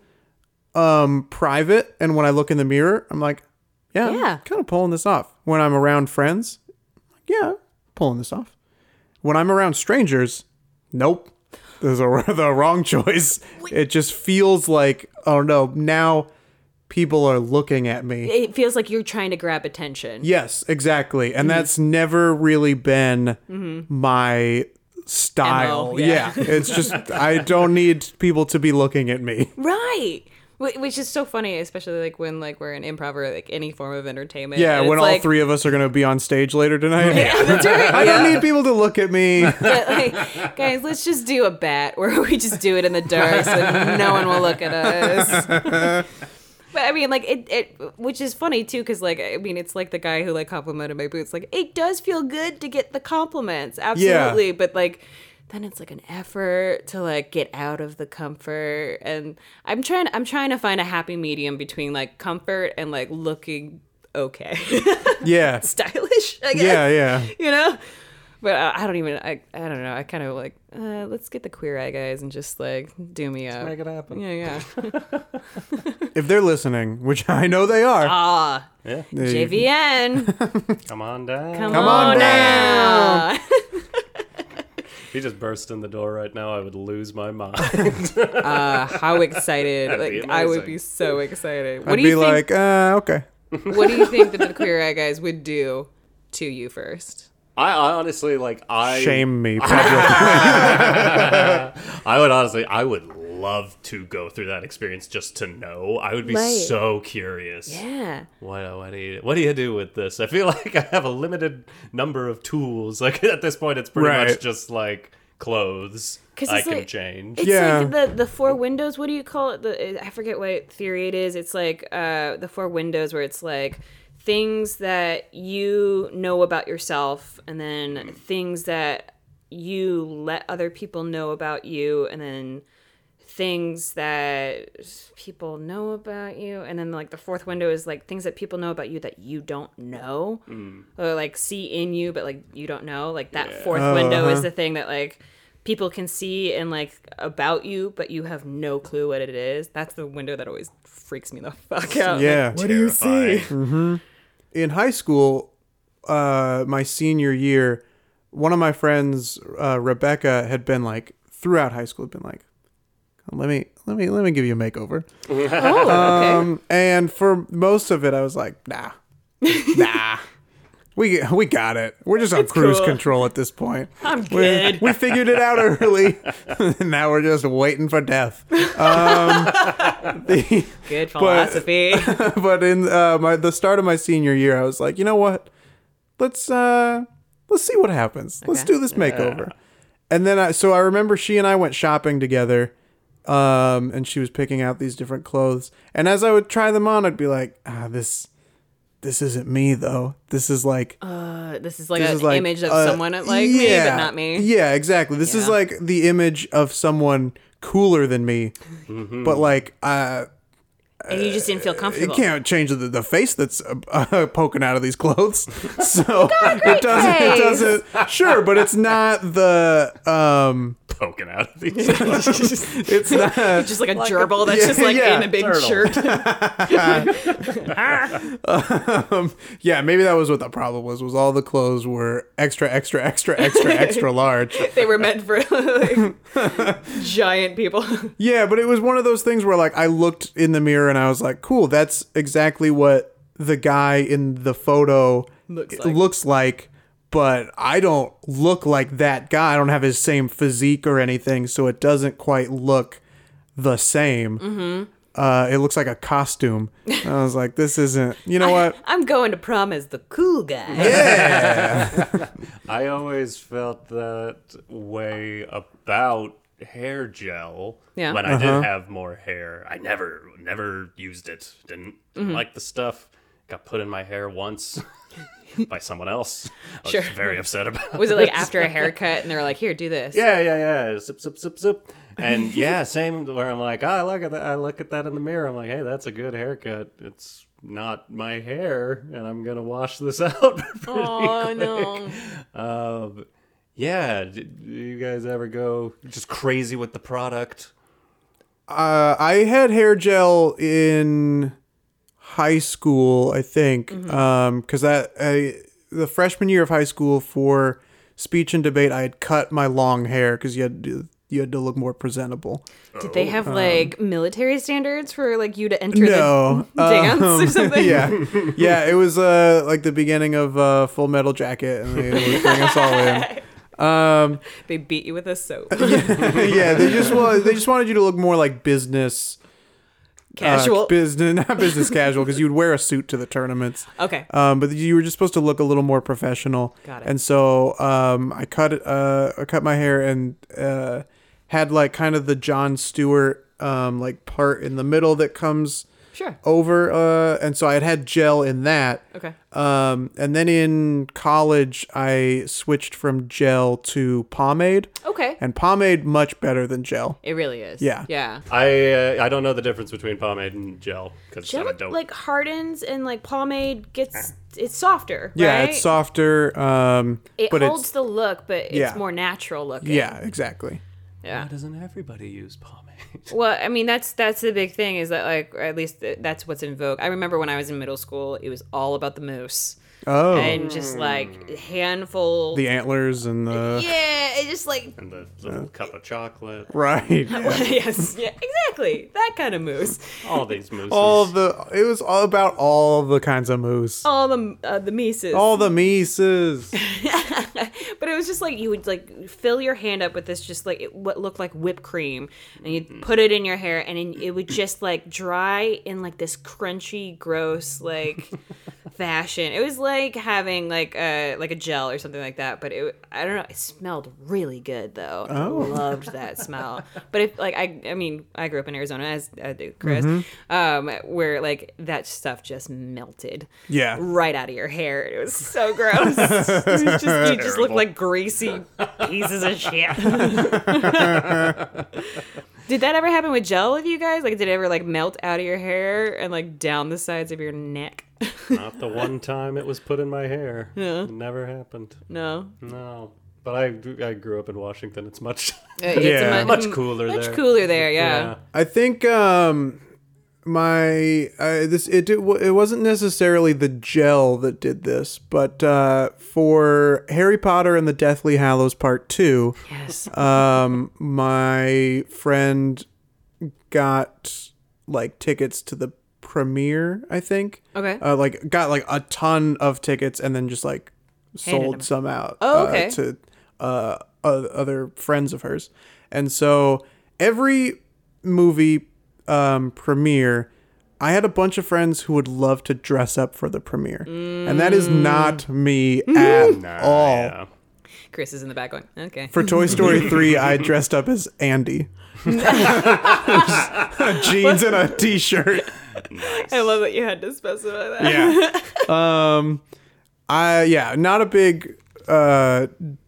um, private and when I look in the mirror, I'm like, yeah, yeah. I'm kind of pulling this off. When I'm around friends, yeah, pulling this off. When I'm around strangers, nope. This is a, the wrong choice. Wait. It just feels like, oh no, now... people are looking at me. It feels like you're trying to grab attention. Yes, exactly. And mm-hmm. that's never really been mm-hmm. my style. M O, yeah. yeah. It's just, I don't need people to be looking at me. Right. Which is so funny, especially like when like we're in improv or like any form of entertainment. Yeah, when all like, three of us are going to be on stage later tonight. Yeah, that's right. I don't yeah. need people to look at me. But like, guys, let's just do a bat where we just do it in the dark so no one will look at us. But I mean, like, it, it, which is funny, too, because, like, I mean, it's like the guy who, like, complimented my boots. Like, it does feel good to get the compliments. Absolutely. Yeah. But, like, then it's, like, an effort to, like, get out of the comfort. And I'm trying, I'm trying to find a happy medium between, like, comfort and, like, looking okay. Yeah. Stylish, I guess. Yeah, yeah. You know? But I, I don't even, I, I don't know. I kind of, like, uh, let's get the Queer Eye guys and just, like, do me up. Let's make it happen. Yeah, yeah. If they're listening, which I know they are. Ah, yeah. J V N. Come on down. Come, Come on, on down. down. If he just burst in the door right now, I would lose my mind. uh, how excited. Like, I would be so excited. What I'd do you be think, like, uh, okay. What do you think that the Queer Eye guys would do to you first? I, I honestly, like, I... Shame me. I would honestly, I would love to go through that experience just to know. I would be right. so curious. Yeah. What, what, do you, what do you do with this? I feel like I have a limited number of tools. Like, at this point, it's pretty right. much just, like, clothes I can like, change. It's yeah. like the, the four windows, what do you call it? The, I forget what theory it is. It's, like, uh, the four windows where it's, like... things that you know about yourself, and then things that you let other people know about you, and then things that people know about you, and then like the fourth window is like things that people know about you that you don't know, mm. or like see in you, but like you don't know. Like that yeah. fourth uh-huh. window is the thing that like people can see and like about you, but you have no clue what it is. That's the window that always freaks me the fuck out. Yeah, like, what terrifying. Do you see? Mm-hmm. In high school, uh, my senior year, one of my friends, uh, Rebecca, had been like throughout high school, had been like, "Let me, let me, let me give you a makeover." oh, um, okay. And for most of it, I was like, "Nah, nah, we we got it. We're just on it's cruise cool. control at this point. I'm good. We, we figured it out early. Now we're just waiting for death." Um, the, Good philosophy. But, but in uh, my, the start of my senior year, I was like, you know what? Let's uh, let's see what happens. Okay. Let's do this makeover. Yeah. And then I, so I remember she and I went shopping together, um, and she was picking out these different clothes. And as I would try them on, I'd be like, ah, this this isn't me though. This is like uh, this is like this an is like, image of uh, someone like yeah, me, but not me. Yeah, exactly. This yeah. is like the image of someone cooler than me, mm-hmm. but like uh. And you just didn't feel comfortable. You can't change the, the face that's uh, uh, poking out of these clothes. So it doesn't. Face. It doesn't. Sure, but it's not the um, poking out of these clothes. it's, just, it's not just like a like gerbil a, that's yeah, just like yeah, in a big turtle. Shirt. um, yeah, maybe that was what the problem was. Was all the clothes were extra, extra, extra, extra, extra large. They were meant for like, giant people. Yeah, but it was one of those things where like I looked in the mirror. And I was like, cool, that's exactly what the guy in the photo looks like. looks like, but I don't look like that guy. I don't have his same physique or anything, so it doesn't quite look the same. Mm-hmm. Uh, it looks like a costume. And I was like, this isn't, you know I, what? I'm going to prom as the cool guy. Yeah. I always felt that way about hair gel yeah. when uh-huh. I did have more hair. I never, never used it. Didn't, didn't mm-hmm. like the stuff. Got put in my hair once by someone else. I sure. was very upset about it. Was it like after a haircut and they were like, here, do this? Yeah, yeah, yeah. Zip, zip, zip, zip. And yeah, same where I'm like, oh, I look at that. I look at that in the mirror. I'm like, hey, that's a good haircut. It's not my hair, and I'm going to wash this out pretty oh, quick. No. Um, yeah. Do you guys ever go just crazy with the product? Uh, I had hair gel in high school, I think, because mm-hmm. um, I, I the freshman year of high school for speech and debate, I had cut my long hair because you had to, you had to look more presentable. Did they have um, like military standards for like you to enter no, the dance um, or something? Yeah, yeah, it was uh, like the beginning of uh, Full Metal Jacket, and they were bringing us all in. Um, they beat you with a soap. yeah, yeah, they just well, they just wanted you to look more like business. Casual. Uh, business, not business casual, because you would wear a suit to the tournaments. Okay. Um, but you were just supposed to look a little more professional. Got it. And so um, I cut uh, I cut my hair and uh, had like kind of the Jon Stewart um, like part in the middle that comes sure. over. Uh, and so I had had gel in that. Okay. Um, and then in college, I switched from gel to pomade. Okay. And pomade much better than gel. It really is. Yeah. Yeah. I uh, I don't know the difference between pomade and gel because gel dope. like hardens and like pomade gets it's softer. Right? Yeah, it's softer. Um, it but holds the look, but it's yeah. more natural looking. Yeah, exactly. Yeah. Why doesn't everybody use pomade? Well, I mean, that's that's the big thing is that like or at least that's what's in vogue. I remember when I was in middle school, it was all about the mousse. Oh. And just like handful. The antlers and the. Yeah, it just like. And the little uh, cup of chocolate. Right. Well, yes, yeah, exactly. That kind of mousse. All these mousses. All the. It was all about all the kinds of mousse. All the uh, the Mises. All the Mises. But it was just like you would like fill your hand up with this just like it, what looked like whipped cream and you'd mm-hmm. put it in your hair and it would just like dry in like this crunchy, gross like fashion. It was like. Like having like a like a gel or something like that, but it I don't know. It smelled really good though. Oh. I loved that smell. But if like I I mean I grew up in Arizona as I do, Chris, mm-hmm. um, where like that stuff just melted. Yeah. Right out of your hair. It was so gross. It was just, you Terrible. Just looked like greasy pieces of shit. Did that ever happen with gel with you guys? Like, did it ever like melt out of your hair and like down the sides of your neck? Not the one time it was put in my hair. No. It never happened. No. No. But I I grew up in Washington. It's much it's yeah. much, much cooler much there. Much cooler there, yeah. yeah. I think um my uh, this it did, it wasn't necessarily the gel that did this, but uh, for Harry Potter and the Deathly Hallows Part Two, yes. um my friend got like tickets to the premiere, I think. Okay. Uh, like got like a ton of tickets and then just like sold some out oh, okay. uh, to uh, other friends of hers. And so every movie um, premiere, I had a bunch of friends who would love to dress up for the premiere. Mm. And that is not me mm-hmm. at nah, all. Yeah. Chris is in the back going, okay. For Toy Story three, I dressed up as Andy. Jeans and a t-shirt. Nice. I love that you had to specify that. Yeah. um, I yeah, not a big uh,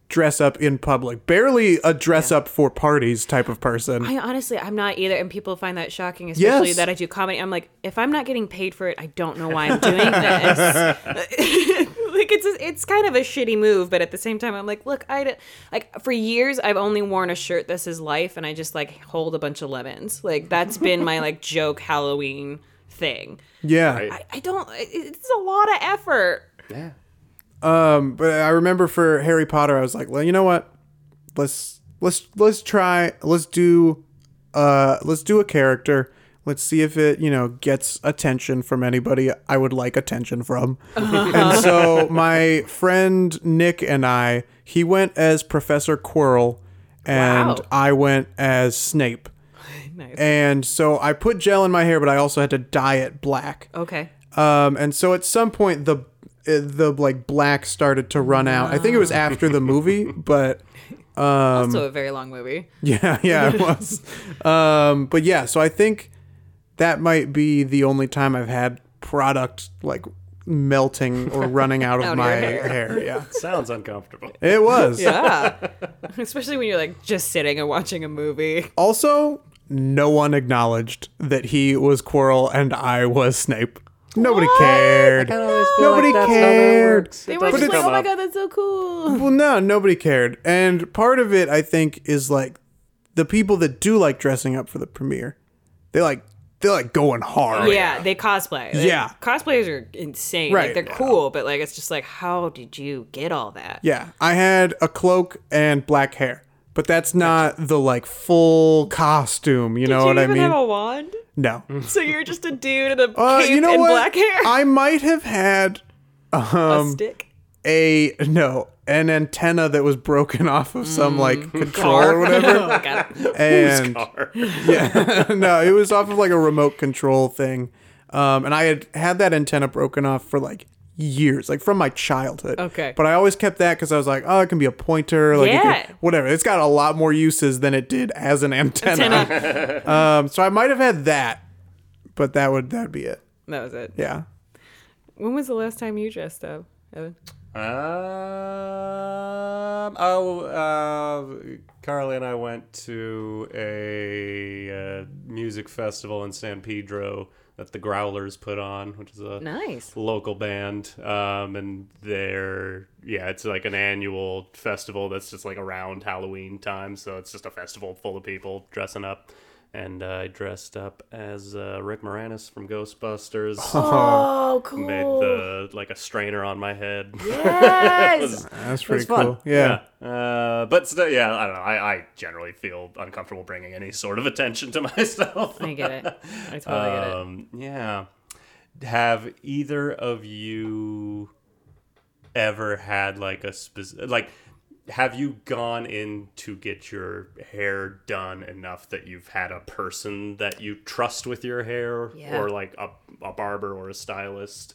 dress up in public. Barely a dress yeah. up for parties type of person. I honestly, I'm not either, and people find that shocking, especially yes. that I do comedy. I'm like, if I'm not getting paid for it, I don't know why I'm doing this. Like it's a, it's kind of a shitty move, but at the same time, I'm like, look, I like for years I've only worn a shirt that says life, and I just like hold a bunch of lemons. Like that's been my like joke Halloween thing. Yeah, right. I, I don't. It's a lot of effort. Yeah. Um, but I remember for Harry Potter, I was like, well, you know what? Let's let's let's try. Let's do. Uh, let's do a character. Let's see if it, you know, gets attention from anybody I would like attention from. Uh-huh. And so my friend Nick and I, he went as Professor Quirrell and wow. I went as Snape. Nice. And so I put gel in my hair, but I also had to dye it black. Okay. Um, and so at some point the the like black started to run out. I think it was after the movie, but Um, also a very long movie. Yeah, yeah, it was. um, but yeah, so I think that might be the only time I've had product like melting or running out of out my hair. hair. Yeah, sounds uncomfortable. It was. Yeah, especially when you're like just sitting and watching a movie. Also, no one acknowledged that he was Quirrell and I was Snape. Nobody what? cared. I no. feel nobody like cared. It they were just like, "Oh my god, that's so cool." Well, no, nobody cared, and part of it, I think, is like the people that do like dressing up for the premiere. They like they're like going hard. Yeah, they cosplay. They, yeah, cosplayers are insane. Right, like, they're yeah. cool, but like it's just like, how did you get all that? Yeah, I had a cloak and black hair, but that's not the like full costume. You did know you what even I mean? Have a wand? No. So you're just a dude in a uh, cape you know and what? black hair? I might have had um, a stick? A, no, an antenna that was broken off of some mm. like controller or whatever. Oh, got it. And, car? Yeah. No, it was off of like a remote control thing. Um, and I had had that antenna broken off for like years, like from my childhood. Okay. But I always kept that because I was like, oh, it can be a pointer. Like yeah. it can, whatever. It's got a lot more uses than it did as an antenna. antenna. um, so I might have had that, but that would that'd be it. That was it. Yeah. When was the last time you dressed up, Evan? Um. Oh, uh, Carly and I went to a uh, music festival in San Pedro that the Growlers put on, which is a nice local band. Um, and they're, yeah, it's like an annual festival that's just like around Halloween time. So it's just a festival full of people dressing up. And uh, I dressed up as uh, Rick Moranis from Ghostbusters. Oh, cool. Made the, like a strainer on my head. Yes! was, That's pretty cool. Yeah. yeah. Uh, but st- yeah, I don't know. I, I generally feel uncomfortable bringing any sort of attention to myself. I get it. I totally um, get it. Yeah. Have either of you ever had like a specific... Like, have you gone in to get your hair done enough that you've had a person that you trust with your hair yeah. or like a, a barber or a stylist?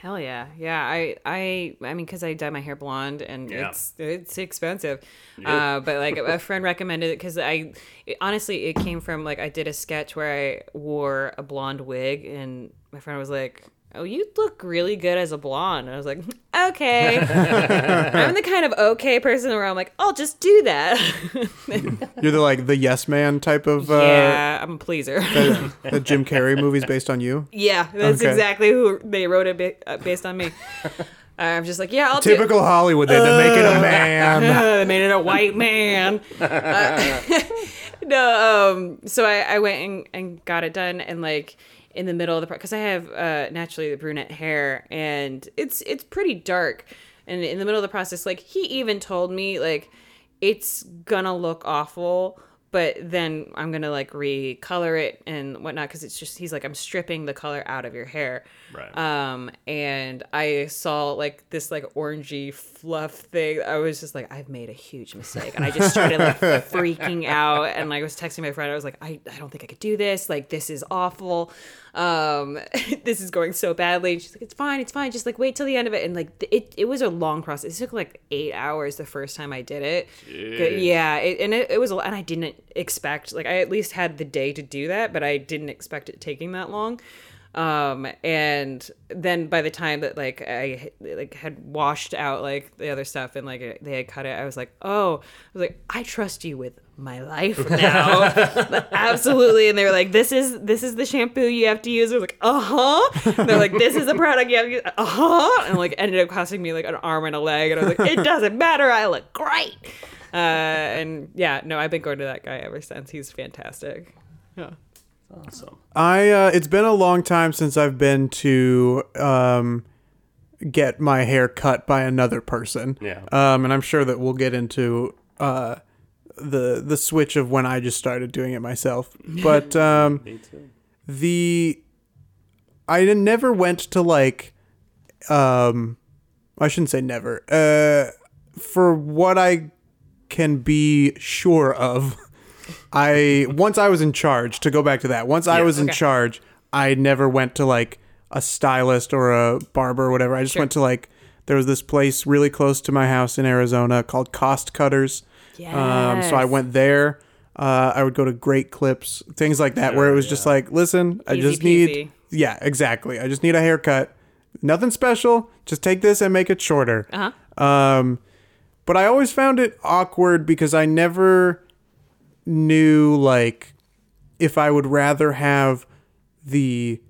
Hell yeah. Yeah. I, I, I mean, cause I dye my hair blonde and yeah. it's, it's expensive. Yep. Uh, but like a friend recommended it. Cause I, it, honestly, it came from like, I did a sketch where I wore a blonde wig and my friend was like, oh, you look really good as a blonde. And I was like, okay. I'm the kind of okay person where I'm like, I'll just do that. You're the like the yes man type of... Uh, yeah, I'm a pleaser. The, the Jim Carrey movie's based on you? Yeah, that's okay. Exactly who they wrote it ba- uh, based on me. I'm just like, yeah, I'll Typical do Typical Hollywood, they, uh, they make it a man. Uh, they made it a white man. Uh, no, um, so I, I went and, and got it done and like... in the middle of the part because I have uh, naturally the brunette hair and it's it's pretty dark, and in the middle of the process, like he even told me like it's gonna look awful, but then I'm gonna like recolor it and whatnot because it's just he's like I'm stripping the color out of your hair, right? Um, and I saw like this like orangey fluff thing. I was just like I've made a huge mistake, and I just started like freaking out, and like, I was texting my friend. I was like I I don't think I could do this. Like this is awful. um this is going so badly. And she's like, it's fine, it's fine. Just like wait till the end of it. And like th- it, it was a long process. It took like eight hours the first time I did it. Jeez. Yeah, it, and it, it was a lot. And I didn't expect like I at least had the day to do that, but I didn't expect it taking that long. Um and then by the time that like I like had washed out like the other stuff and like they had cut it, I was like, oh, I was like, I trust you with my life now. Absolutely. And they were like, this is this is the shampoo you have to use. I was like, uh-huh. And they're like, this is the product you have to use. Uh-huh. And like ended up costing me like an arm and a leg. And I was like, it doesn't matter. I look great. Uh and yeah, no, I've been going to that guy ever since. He's fantastic. Yeah. Awesome. I uh, it's been a long time since I've been to um, get my hair cut by another person. Yeah. Um, and I'm sure that we'll get into uh, the the switch of when I just started doing it myself. But um, Me too. the I never went to like um, I shouldn't say never. Uh, for what I can be sure of. I once I was in charge to go back to that once yeah, I was okay. in charge I never went to like a stylist or a barber or whatever. I just sure. went to like there was this place really close to my house in Arizona called Cost Cutters Yes. Um, so I went there. Uh, I would go to Great Clips, things like that, sure, where it was yeah. just like, listen, I Easy just peasy. need, yeah, exactly. I just need a haircut. Nothing special. Just take this and make it shorter. Uh-huh. Um, but I always found it awkward because I never knew, like, if I would rather have the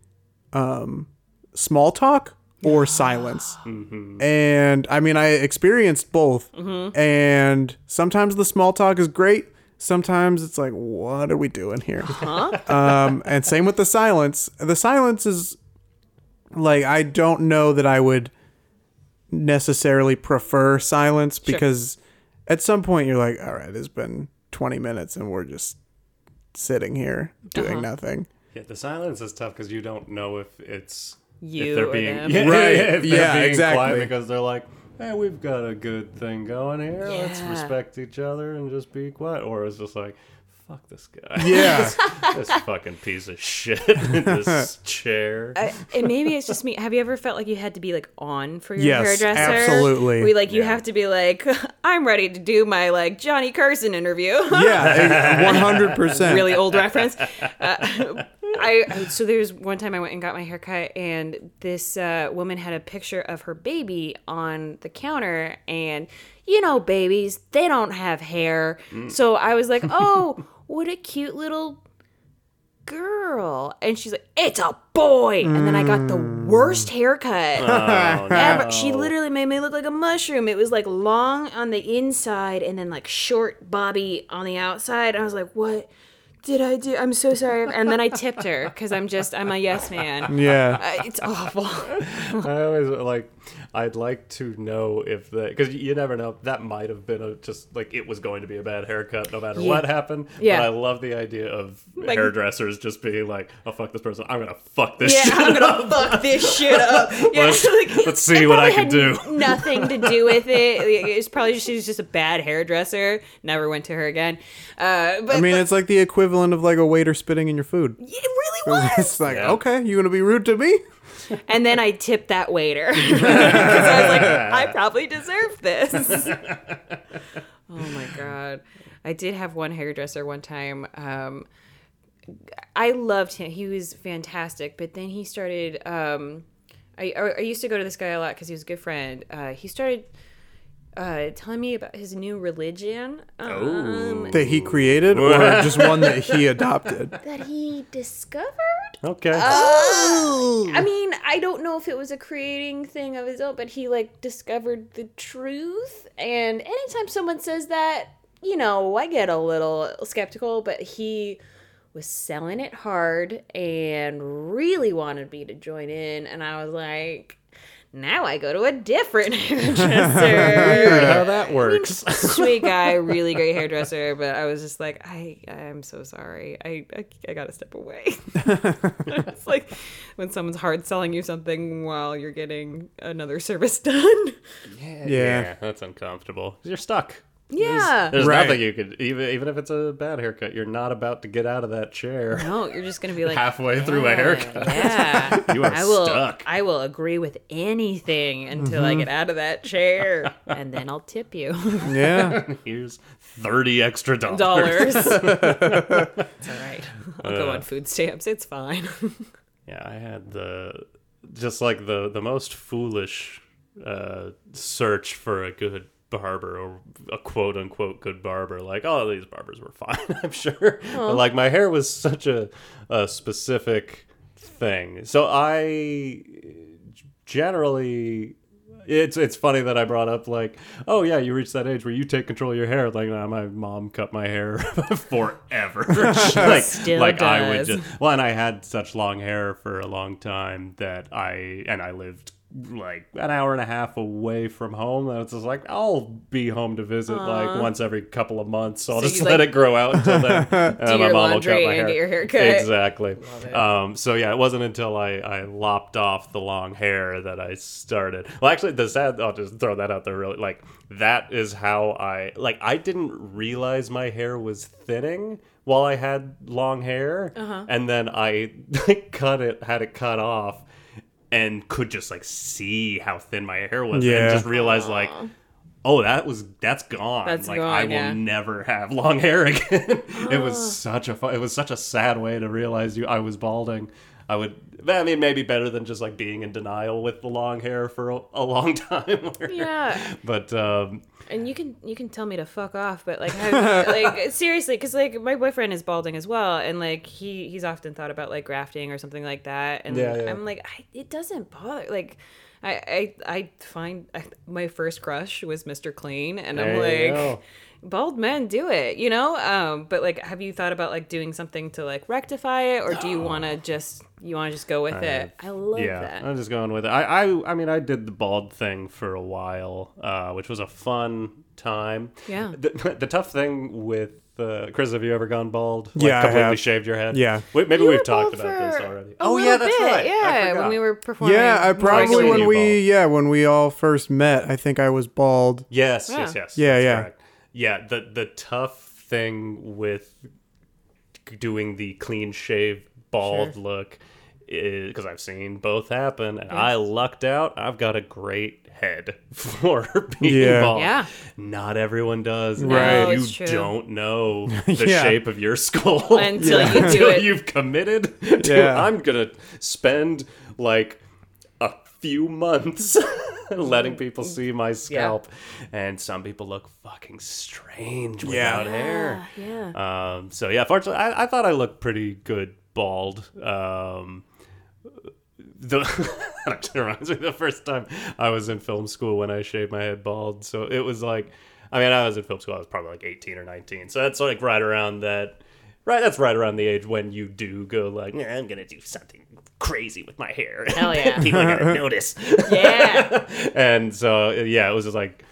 um, small talk or silence. Mm-hmm. And I mean, I experienced both. Mm-hmm. And sometimes the small talk is great. Sometimes it's like, what are we doing here? Uh-huh. Um, and same with the silence. The silence is like, I don't know that I would necessarily prefer silence because sure. at some point you're like, all right, it's been twenty minutes and we're just sitting here doing uh-huh. nothing. Yeah, the silence is tough because you don't know if it's you if they're or being them. Yeah, right. If they're yeah, being exactly. quiet because they're like, hey, we've got a good thing going here. Yeah. Let's respect each other and just be quiet. Or it's just like, fuck this guy. Yeah. this, this fucking piece of shit in this chair. Uh, and maybe it's just me. Have you ever felt like you had to be like on for your yes, hairdresser? Absolutely. We like, you yeah. have to be like, I'm ready to do my like Johnny Carson interview. yeah. one hundred percent. Really old reference. Uh, I so there's one time I went and got my haircut, and this uh, woman had a picture of her baby on the counter, and you know babies, they don't have hair. Mm. So I was like, oh, what a cute little girl. And she's like, it's a boy. And then I got the worst haircut oh, ever. No. She literally made me look like a mushroom. It was like long on the inside and then like short bobby on the outside. I was like, what did I do? I'm so sorry. And then I tipped her because I'm just, I'm a yes man. Yeah. Uh, it's awful. I always like, I'd like to know if that, because you never know, that might have been a, just like it was going to be a bad haircut no matter yeah. what happened. Yeah. But I love the idea of like, hairdressers just being like, oh, fuck this person. I'm going to fuck this yeah, shit I'm gonna up. Yeah, I'm going to fuck this shit up. Yeah, let's, like, let's see what I can do. Nothing to do with it. It was probably, she was just a bad hairdresser. Never went to her again. Uh, but, I mean, but, it's like the equivalent of like a waiter spitting in your food. It really was. It's like, yeah. okay, you gonna be rude to me? And then I tipped that waiter because I was like, I probably deserve this. Oh my god! I did have one hairdresser one time. Um, I loved him; he was fantastic. But then he started. Um, I, I used to go to this guy a lot because he was a good friend. Uh, he started. Uh, telling me about his new religion. Um, oh. That he created or just one that he adopted? That he discovered? Okay. Oh! I mean, I don't know if it was a creating thing of his own, but he, like, discovered the truth. And anytime someone says that, you know, I get a little skeptical, but he was selling it hard and really wanted me to join in. And I was like, now I go to a different hairdresser. Weird how that works. I mean, sweet guy, really great hairdresser, but I was just like, I, I'm so sorry. I, I, I gotta step away. It's like when someone's hard selling you something while you're getting another service done. Yeah, yeah, yeah that's uncomfortable. You're stuck. Yeah. There's, there's right. nothing you could, even even if it's a bad haircut, you're not about to get out of that chair. No, you're just going to be like halfway yeah, through a haircut. Yeah. You are I will, stuck. I will agree with anything until mm-hmm. I get out of that chair, and then I'll tip you. Yeah. Here's thirty extra dollars. Dollars. It's all right. I'll uh, go on food stamps. It's fine. Yeah, I had the, just like the, the most foolish uh, search for a good barber or a quote unquote good barber, like all oh, these barbers were fine, I'm sure. Aww. But like my hair was such a, a specific thing, so I generally it's it's funny that I brought up like, oh yeah, you reach that age where you take control of your hair. Like nah, my mom cut my hair forever. like Still like does. I would just well, and I had such long hair for a long time that I and I lived. like an hour and a half away from home. I was just like, I'll be home to visit Aww. like once every couple of months. So I'll so just let like, it grow out until then. And do my your mom will cut my hair. Get your hair cut. Exactly. Um, so yeah, it wasn't until I, I lopped off the long hair that I started. Well, actually, the sad, I'll just throw that out there really. Like, that is how I, like, I didn't realize my hair was thinning while I had long hair. Uh-huh. And then I cut it, had it cut off. And could just like see how thin my hair was, yeah. and just realize like, oh, that was that's gone. That's like gone, I will yeah. never have long hair again. It was such a fun, it was such a sad way to realize you I was balding. I would, I mean, maybe better than just like being in denial with the long hair for a, a long time. Or, yeah. But, um. And you can, you can tell me to fuck off, but like, like seriously, cause like my boyfriend is balding as well. And like, he, he's often thought about like grafting or something like that. And yeah, yeah. I'm like, I, it doesn't bother. Like I, I, I find I, my first crush was Mister Clean and there I'm like, go. Bald men do it, you know? Um, but like, have you thought about like doing something to like rectify it, or do you want to just, you want to just go with I, it? I love yeah, that. I'm just going with it. I, I, I mean, I did the bald thing for a while, uh, which was a fun time. Yeah. The, the tough thing with, Uh, Chris, have you ever gone bald? Like, yeah, completely I have. Shaved your head. Yeah, we, maybe you we've talked about this already. Oh yeah, that's bit. Right. Yeah, when we were performing. Yeah, I probably when we bald. yeah when we all first met, I think I was bald. Yes, yeah. yes, yes. Yeah, that's yeah, correct. yeah. The the tough thing with doing the clean shave bald sure. look is because I've seen both happen, and yes. I lucked out. I've got a great head for being yeah. bald. Yeah. Not everyone does. Right. No, you true. Don't know the yeah. shape of your skull until, yeah. you until do it. You've committed to yeah. I'm going to spend like a few months letting people see my scalp. Yeah. And some people look fucking strange without yeah. hair. Yeah. Um, so yeah, fortunately, I, I thought I looked pretty good bald. Um, The, that actually reminds me the first time I was in film school when I shaved my head bald. So it was like, I mean, I was in film school. I was probably like eighteen or nineteen. So that's like right around that, right? That's right around the age when you do go like, yeah, I'm going to do something crazy with my hair. Hell yeah. People are going to notice. Yeah. And so, yeah, it was just like,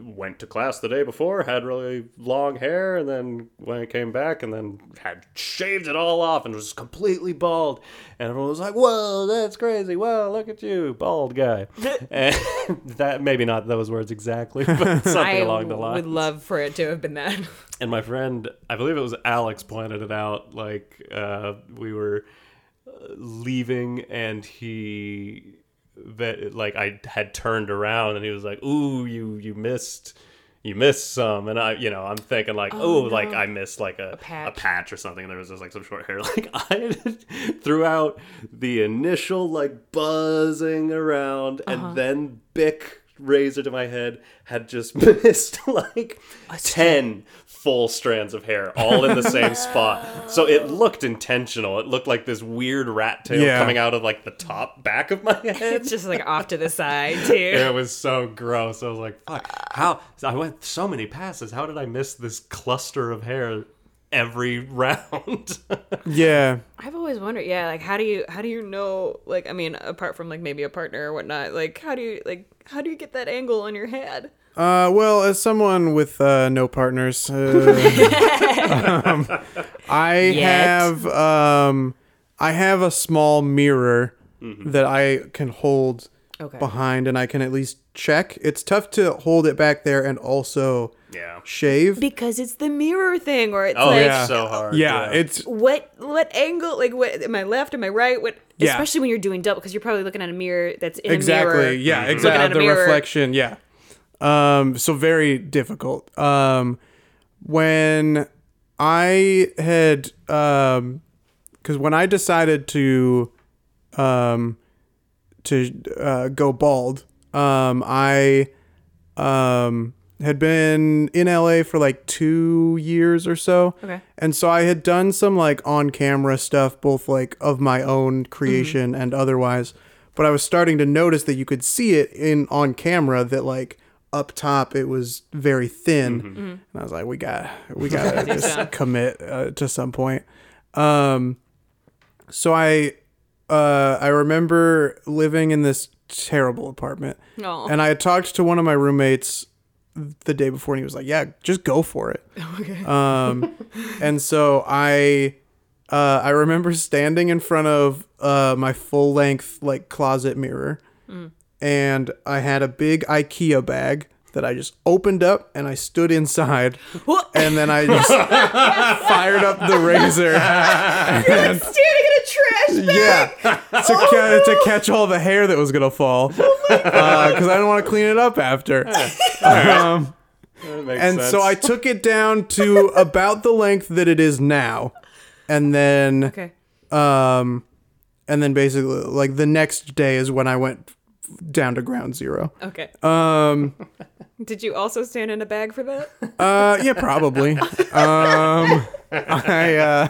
went to class the day before, had really long hair, and then when I came back and then had shaved it all off and was completely bald, and everyone was like, whoa, that's crazy, whoa, look at you, bald guy. And that, maybe not those words exactly, but something I along the lines. I would love for it to have been that. And my friend, I believe it was Alex, pointed it out, like uh, we were leaving and he... that like I had turned around and he was like, ooh, you you missed you missed some. And I, you know, I'm thinking like, oh, oh no. like I missed like a, a, patch. a patch or something, and there was just like some short hair. Like I throughout the initial like buzzing around uh-huh. and then Bic razor to my head had just missed like ten full strands of hair all in the same spot. So it looked intentional. It looked like this weird rat tail yeah. coming out of like the top back of my head. Just like off to the side too. It was so gross. I was like, fuck, how I went so many passes. How did I miss this cluster of hair every round? Yeah. I've always wondered, yeah, like how do you how do you know, like, I mean, apart from like maybe a partner or whatnot, like how do you like how do you get that angle on your head? Uh, well, as someone with uh, no partners, uh, um, I Yet. have um, I have a small mirror mm-hmm. that I can hold okay. behind, and I can at least check. It's tough to hold it back there and also yeah. shave because it's the mirror thing, or it's oh, like yeah. so hard. Yeah, yeah, it's what what angle? Like, what am I left? Am I right? What? Yeah. Especially when you're doing double, because you're probably looking at a mirror that's in exactly. a mirror. Yeah, exactly. Yeah, exactly. The mirror. reflection. Yeah. Um, so very difficult. Um, when I had, um, cause when I decided to, um, to, uh, go bald, um, I, um, had been in L A for like two years or so. Okay. And so I had done some like on camera stuff, both like of my own creation mm-hmm. and otherwise, but I was starting to notice that you could see it in on camera that like, up top it was very thin mm-hmm. Mm-hmm. and I was like, we got we gotta just commit uh, to some point. Um so I uh I remember living in this terrible apartment. Aww. And I had talked to one of my roommates the day before and he was like, yeah, just go for it. Okay. Um and so I uh I remember standing in front of uh my full length like closet mirror. Mm. And I had a big IKEA bag that I just opened up and I stood inside. What? And then I just fired up the razor. You're like standing in a trash bag. Yeah. To, oh. ca- to catch all the hair that was going to fall. Oh because uh, I didn't want to clean it up after. Yeah. Um, that makes and sense. So I took it down to about the length that it is now, and then, okay. um, and then basically like the next day is when I went down to ground zero. Okay. Um, did you also stand in a bag for that? Uh, yeah, probably. um, I uh,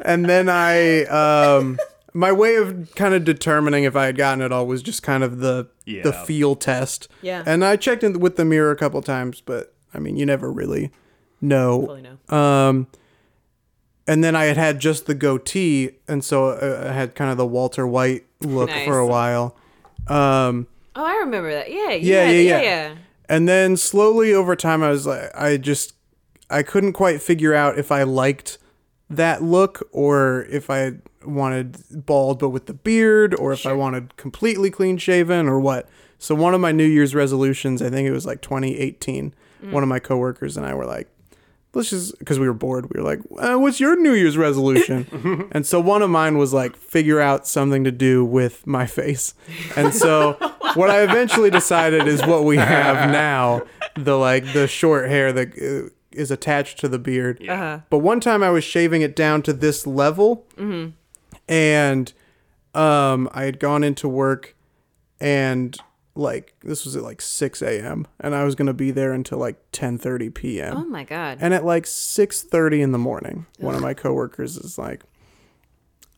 and then I um. My way of kind of determining if I had gotten it all was just kind of the yeah. the feel test. Yeah. And I checked in with the mirror a couple times, but I mean, you never really know. Fully know. Um, and then I had had just the goatee, and so I had kind of the Walter White look nice. For a while. Um, oh, I remember that. Yeah, yeah, yeah, yeah, yeah, yeah. And then slowly over time, I was like, I just, I couldn't quite figure out if I liked that look or if I wanted bald but with the beard or if sure. I wanted completely clean shaven or what. So one of my New Year's resolutions, I think it was like twenty eighteen, mm. one of my coworkers and I were like, let's just, because we were bored, we were like, uh, what's your New Year's resolution? And so one of mine was like, figure out something to do with my face. And so what I eventually decided is what we have now, the like the short hair that uh, is attached to the beard. Yeah. Uh-huh. But one time I was shaving it down to this level, mm-hmm. and um, I had gone into work, and like this was at like six a.m. and I was gonna be there until like ten thirty p.m. Oh my god! And at like six thirty in the morning, ugh. One of my coworkers is like,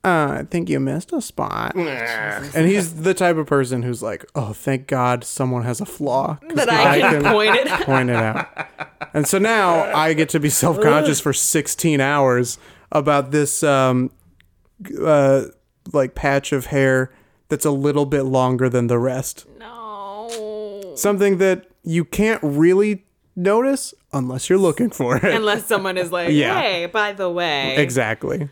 uh, "I think you missed a spot." And he's the type of person who's like, "Oh, thank God, someone has a flaw that I, I can, can point it point it out." And so now I get to be self conscious for sixteen hours about this. Um, Uh, like patch of hair that's a little bit longer than the rest. No. Something that you can't really notice unless you're looking for it. Unless someone is like, yeah. hey, by the way. Exactly.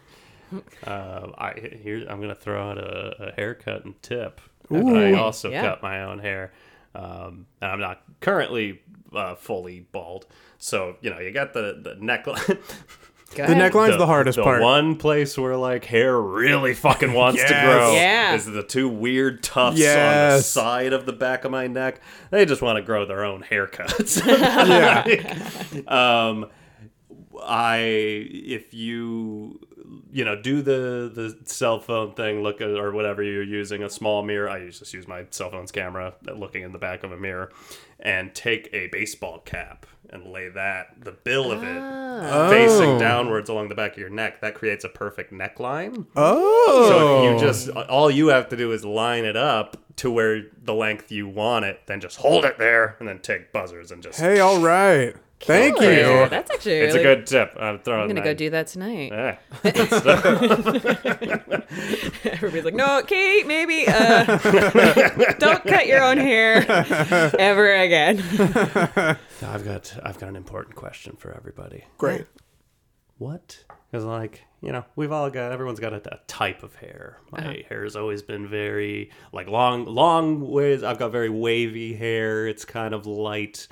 Uh, I here I'm gonna throw out a, a haircut and tip. Ooh. I also yeah. cut my own hair. Um, and I'm not currently uh, fully bald, so you know you got the the neckline. Go the ahead. Neckline's the, the hardest the part. The one place where like hair really fucking wants yes. to grow yeah. is the two weird tufts yes. on the side of the back of my neck. They just want to grow their own haircuts. yeah. Like, um, I if you you know do the the cell phone thing, look at or whatever you're using a small mirror. I just use my cell phone's camera, looking in the back of a mirror, and take a baseball cap. And lay that, the bill of it, oh. facing downwards along the back of your neck. That creates a perfect neckline. Oh. So you just, all you have to do is line it up to where the length you want it, then just hold it there, and then take buzzers and just. Hey, all right. Thank killer. You. That's actually it's really... a good tip. I'm, throwing I'm gonna go do that tonight. Yeah. Everybody's like, no, Kate, maybe uh, don't cut your own hair ever again. No, I've got I've got an important question for everybody. Great. What? Because like you know, we've all got everyone's got a, a type of hair. My uh-huh. hair has always been very like long, long ways. I've got very wavy hair. It's kind of light.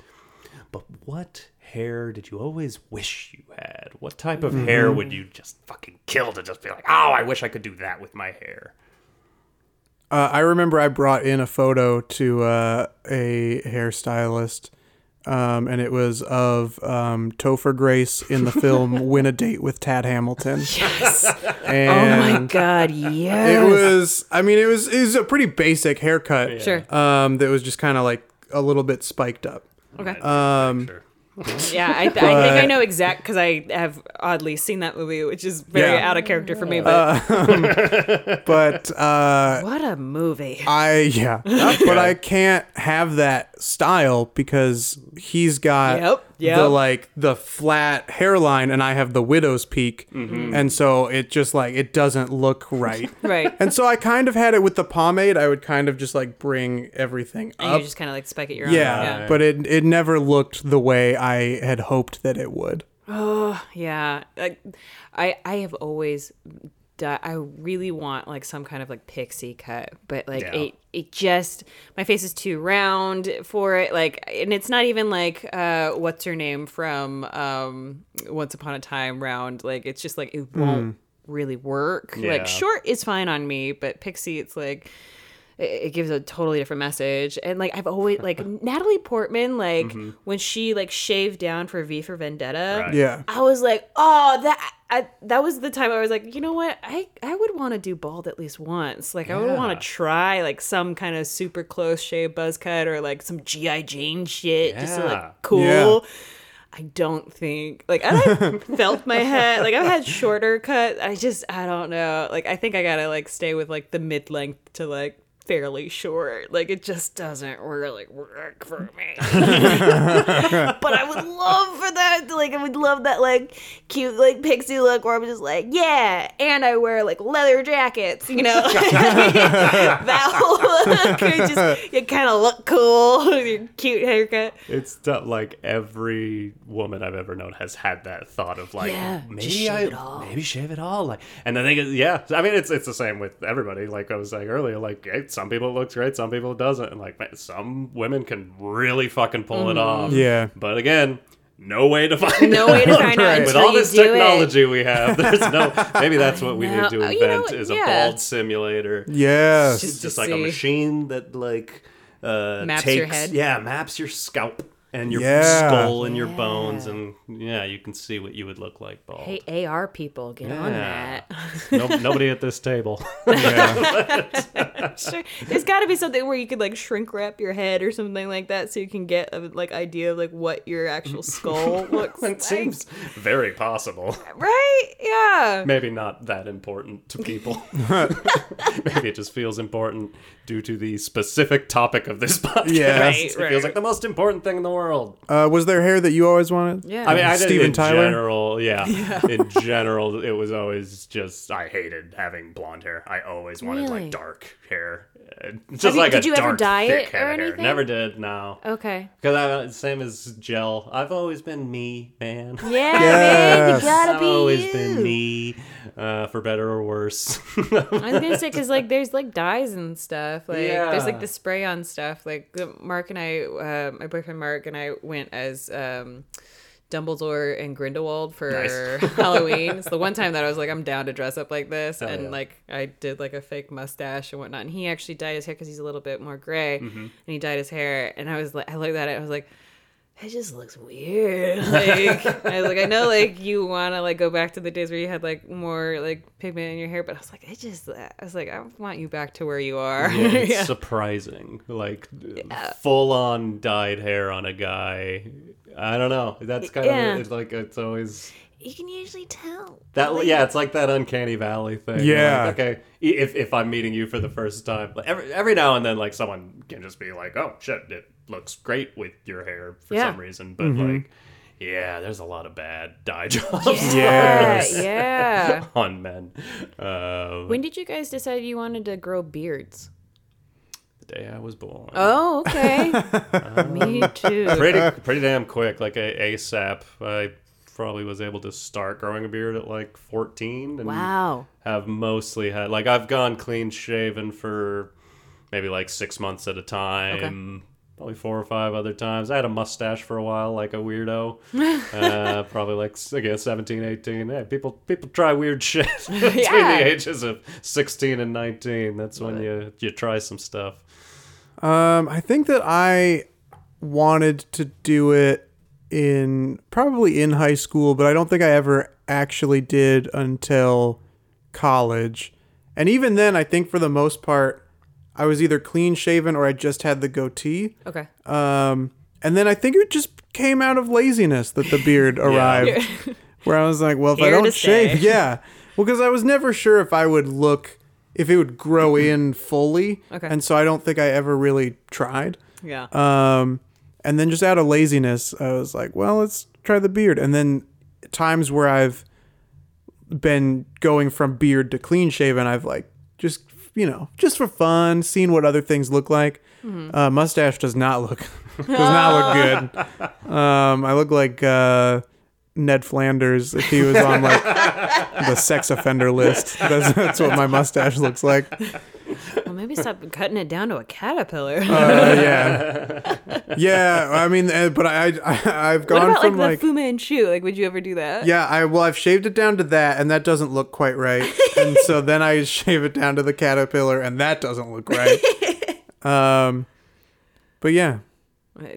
But what hair did you always wish you had? What type of mm-hmm. hair would you just fucking kill to just be like, oh, I wish I could do that with my hair? Uh, I remember I brought in a photo to uh, a hairstylist, um, and it was of um, Topher Grace in the film Win a Date with Tad Hamilton. Yes! And oh my god, yes! It was, I mean, it was, it was a pretty basic haircut. Yeah. Sure. Um, that was just kind of like a little bit spiked up. Okay. Um, yeah, I, th- but, I think I know exact because I have oddly seen that movie, which is very yeah. out of character for me. But, uh, um, but uh, what a movie! I yeah, but I can't have that style because he's got yep, yep. the like the flat hairline, and I have the widow's peak, mm-hmm. and so it just like it doesn't look right. Right. And so I kind of had it with the pomade. I would kind of just like bring everything up. And you just kind of like spike it your own. Yeah, yeah, but it it never looked the way I. I had hoped that it would. Oh, yeah. I I, I have always di- I really want like some kind of like pixie cut, but like yeah. it it just my face is too round for it, like, and it's not even like uh what's her name from um Once Upon a Time round, like it's just like it won't mm. really work. Yeah. Like short is fine on me, but pixie it's like it gives a totally different message. And like I've always like Natalie Portman, like mm-hmm. when she like shaved down for V for Vendetta, right. yeah, I was like, oh, that I, that was the time I was like, you know what, I, I would want to do bald at least once. Like yeah. I would want to try like some kind of super close shave buzz cut or like some G I. Jane shit, yeah. just to, like cool. Yeah. I don't think like I felt my head like I've had shorter cuts. I just I don't know like I think I gotta like stay with like the mid length to like fairly short. Like it just doesn't really work for me. But I would love for that. Like I would love that like cute like pixie look where I'm just like yeah, and I wear like leather jackets. You know, that whole look. You just you kind of look cool with your cute haircut. It's like every woman I've ever known has had that thought of like yeah, maybe shave I, it all. Maybe shave it all. Like, and I think yeah, I mean it's it's the same with everybody. Like I was saying earlier, like it's. Some people it looks great, some people it doesn't. And like, man, some women can really fucking pull mm-hmm. it off. Yeah. But again, no way to find no out. No way to find out. With all this technology it. we have, there's no. Maybe that's what we need to invent you know, is yeah. a bald simulator. Yeah. It's just, just like see. a machine that like uh, maps takes, your head. Yeah, maps your scalp and your yeah. skull and your yeah. bones, and yeah, you can see what you would look like bald. Hey, A R people, get yeah. on that. no, nobody at this table. Sure. There's got to be something where you could like shrink wrap your head or something like that, so you can get a, like idea of like what your actual skull looks like. It seems very possible, right? Yeah. Maybe not that important to people. Maybe it just feels important due to the specific topic of this podcast. Yeah, right, it right. feels like the most important thing in the world. world uh was there hair that you always wanted? Yeah, I mean, I did Steven in Tyler? general yeah, yeah. In general, it was always just I hated having blonde hair. I always wanted really? like dark hair, just you, like did a you dark, ever dye it or anything hair. Never did. No. Okay, because I same as gel, I've always been me, man. Yeah. Yes. Man, you gotta I've be always you. been me, uh for better or worse. I was gonna say because like there's like dyes and stuff like yeah. there's like the spray on stuff like Mark and I uh my boyfriend Mark and I went as um, Dumbledore and Grindelwald for nice. Halloween. It's the one time that I was like, I'm down to dress up like this. Hell and yeah. like I did like a fake mustache and whatnot. And he actually dyed his hair because he's a little bit more gray. Mm-hmm. And he dyed his hair. And I was like, I looked at it and I was like, it just looks weird. Like I was like, I know, like you want to like go back to the days where you had like more like pigment in your hair, but I was like, it just. I was like, I want you back to where you are. Yeah, it's yeah. surprising, like yeah. full on dyed hair on a guy. I don't know. That's kind yeah. of it's like it's always. You can usually tell. That like, yeah, it's like that uncanny valley thing. Yeah. Like, okay, if if I'm meeting you for the first time, like every every now and then, like someone can just be like, oh shit, it looks great with your hair for yeah. some reason, but mm-hmm. like, yeah, there's a lot of bad dye jobs. Yeah, yeah. on men. Uh, when did you guys decide you wanted to grow beards? Day I was born. Oh, okay. um, Me too. Pretty, pretty damn quick. Like a, ASAP. I probably was able to start growing a beard at like fourteen. And wow. Have mostly had like I've gone clean shaven for maybe like six months at a time. Okay. Probably four or five other times. I had a mustache for a while, like a weirdo. Uh, probably like, again, seventeen, eighteen. Yeah, people people try weird shit between yeah. the ages of sixteen and nineteen. That's when you, you try some stuff. Um, I think that I wanted to do it in probably in high school, but I don't think I ever actually did until college. And even then, I think for the most part, I was either clean shaven or I just had the goatee. Okay. Um, and then I think it just came out of laziness that the beard arrived. Yeah. Where I was like, well, if Here I don't shave, yeah. Well, because I was never sure if I would look, if it would grow mm-hmm. in fully. Okay. And so I don't think I ever really tried. Yeah. Um, and then just out of laziness, I was like, well, let's try the beard. And then times where I've been going from beard to clean shaven, I've like just... you know, just for fun, seeing what other things look like. Mm-hmm. Uh, mustache does not look does not look good. Um, I look like uh, Ned Flanders if he was on like the sex offender list. That's, that's what my mustache looks like. Well, maybe stop cutting it down to a caterpillar. Uh, yeah, yeah. I mean, uh, but I, I, I've gone what about, from like, like the Fu Manchu. Like, would you ever do that? Yeah, I well, I've shaved it down to that, and that doesn't look quite right. And so then I shave it down to the caterpillar, and that doesn't look right. Um, but yeah.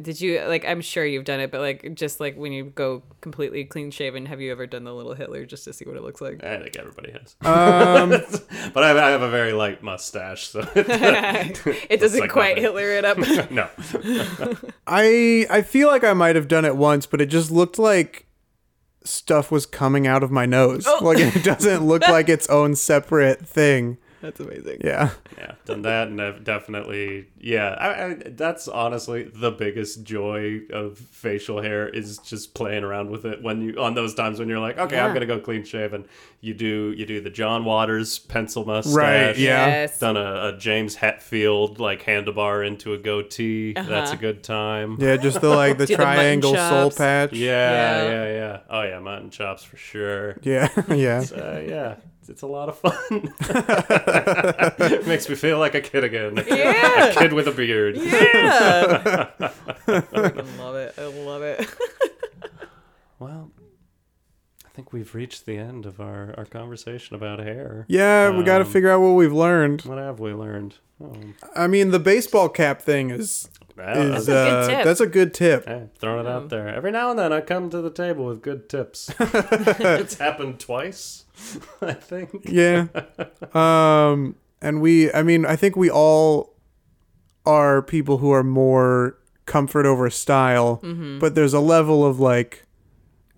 Did you like? I'm sure you've done it, but like, just like when you go completely clean shaven, have you ever done the little Hitler just to see what it looks like? I think everybody has. Um, but I have a very light mustache, so it doesn't quite Hitler it up. No, I I feel like I might have done it once, but it just looked like stuff was coming out of my nose. Oh. Like it doesn't look like its own separate thing. That's amazing. Yeah. Yeah. Done that and I've definitely, yeah. I, I, that's honestly the biggest joy of facial hair is just playing around with it when you, on those times when you're like, okay, yeah. I'm going to go clean shaven. You do, you do the John Waters pencil mustache. Right. Yeah. Yes. Done a, a James Hetfield, like handlebar into a goatee. Uh-huh. That's a good time. Yeah. Just the, like the triangle the soul patch. Yeah, yeah. Yeah. Yeah. Oh yeah. Mutton chops for sure. Yeah. Yeah. So, yeah. It's a lot of fun. It makes me feel like a kid again. Yeah. A kid with a beard. Yeah. I love it. I love it. Well, I think we've reached the end of our, our conversation about hair. Yeah, um, we got to figure out what we've learned. What have we learned? Oh. I mean, the baseball cap thing is... Wow. Is, that's, uh, a good tip. That's a good tip. Hey, throwing it out there. Every now and then I come to the table with good tips. It's happened twice, I think. Yeah. Um, and we, I mean, I think we all are people who are more comfort over style, mm-hmm. but there's a level of like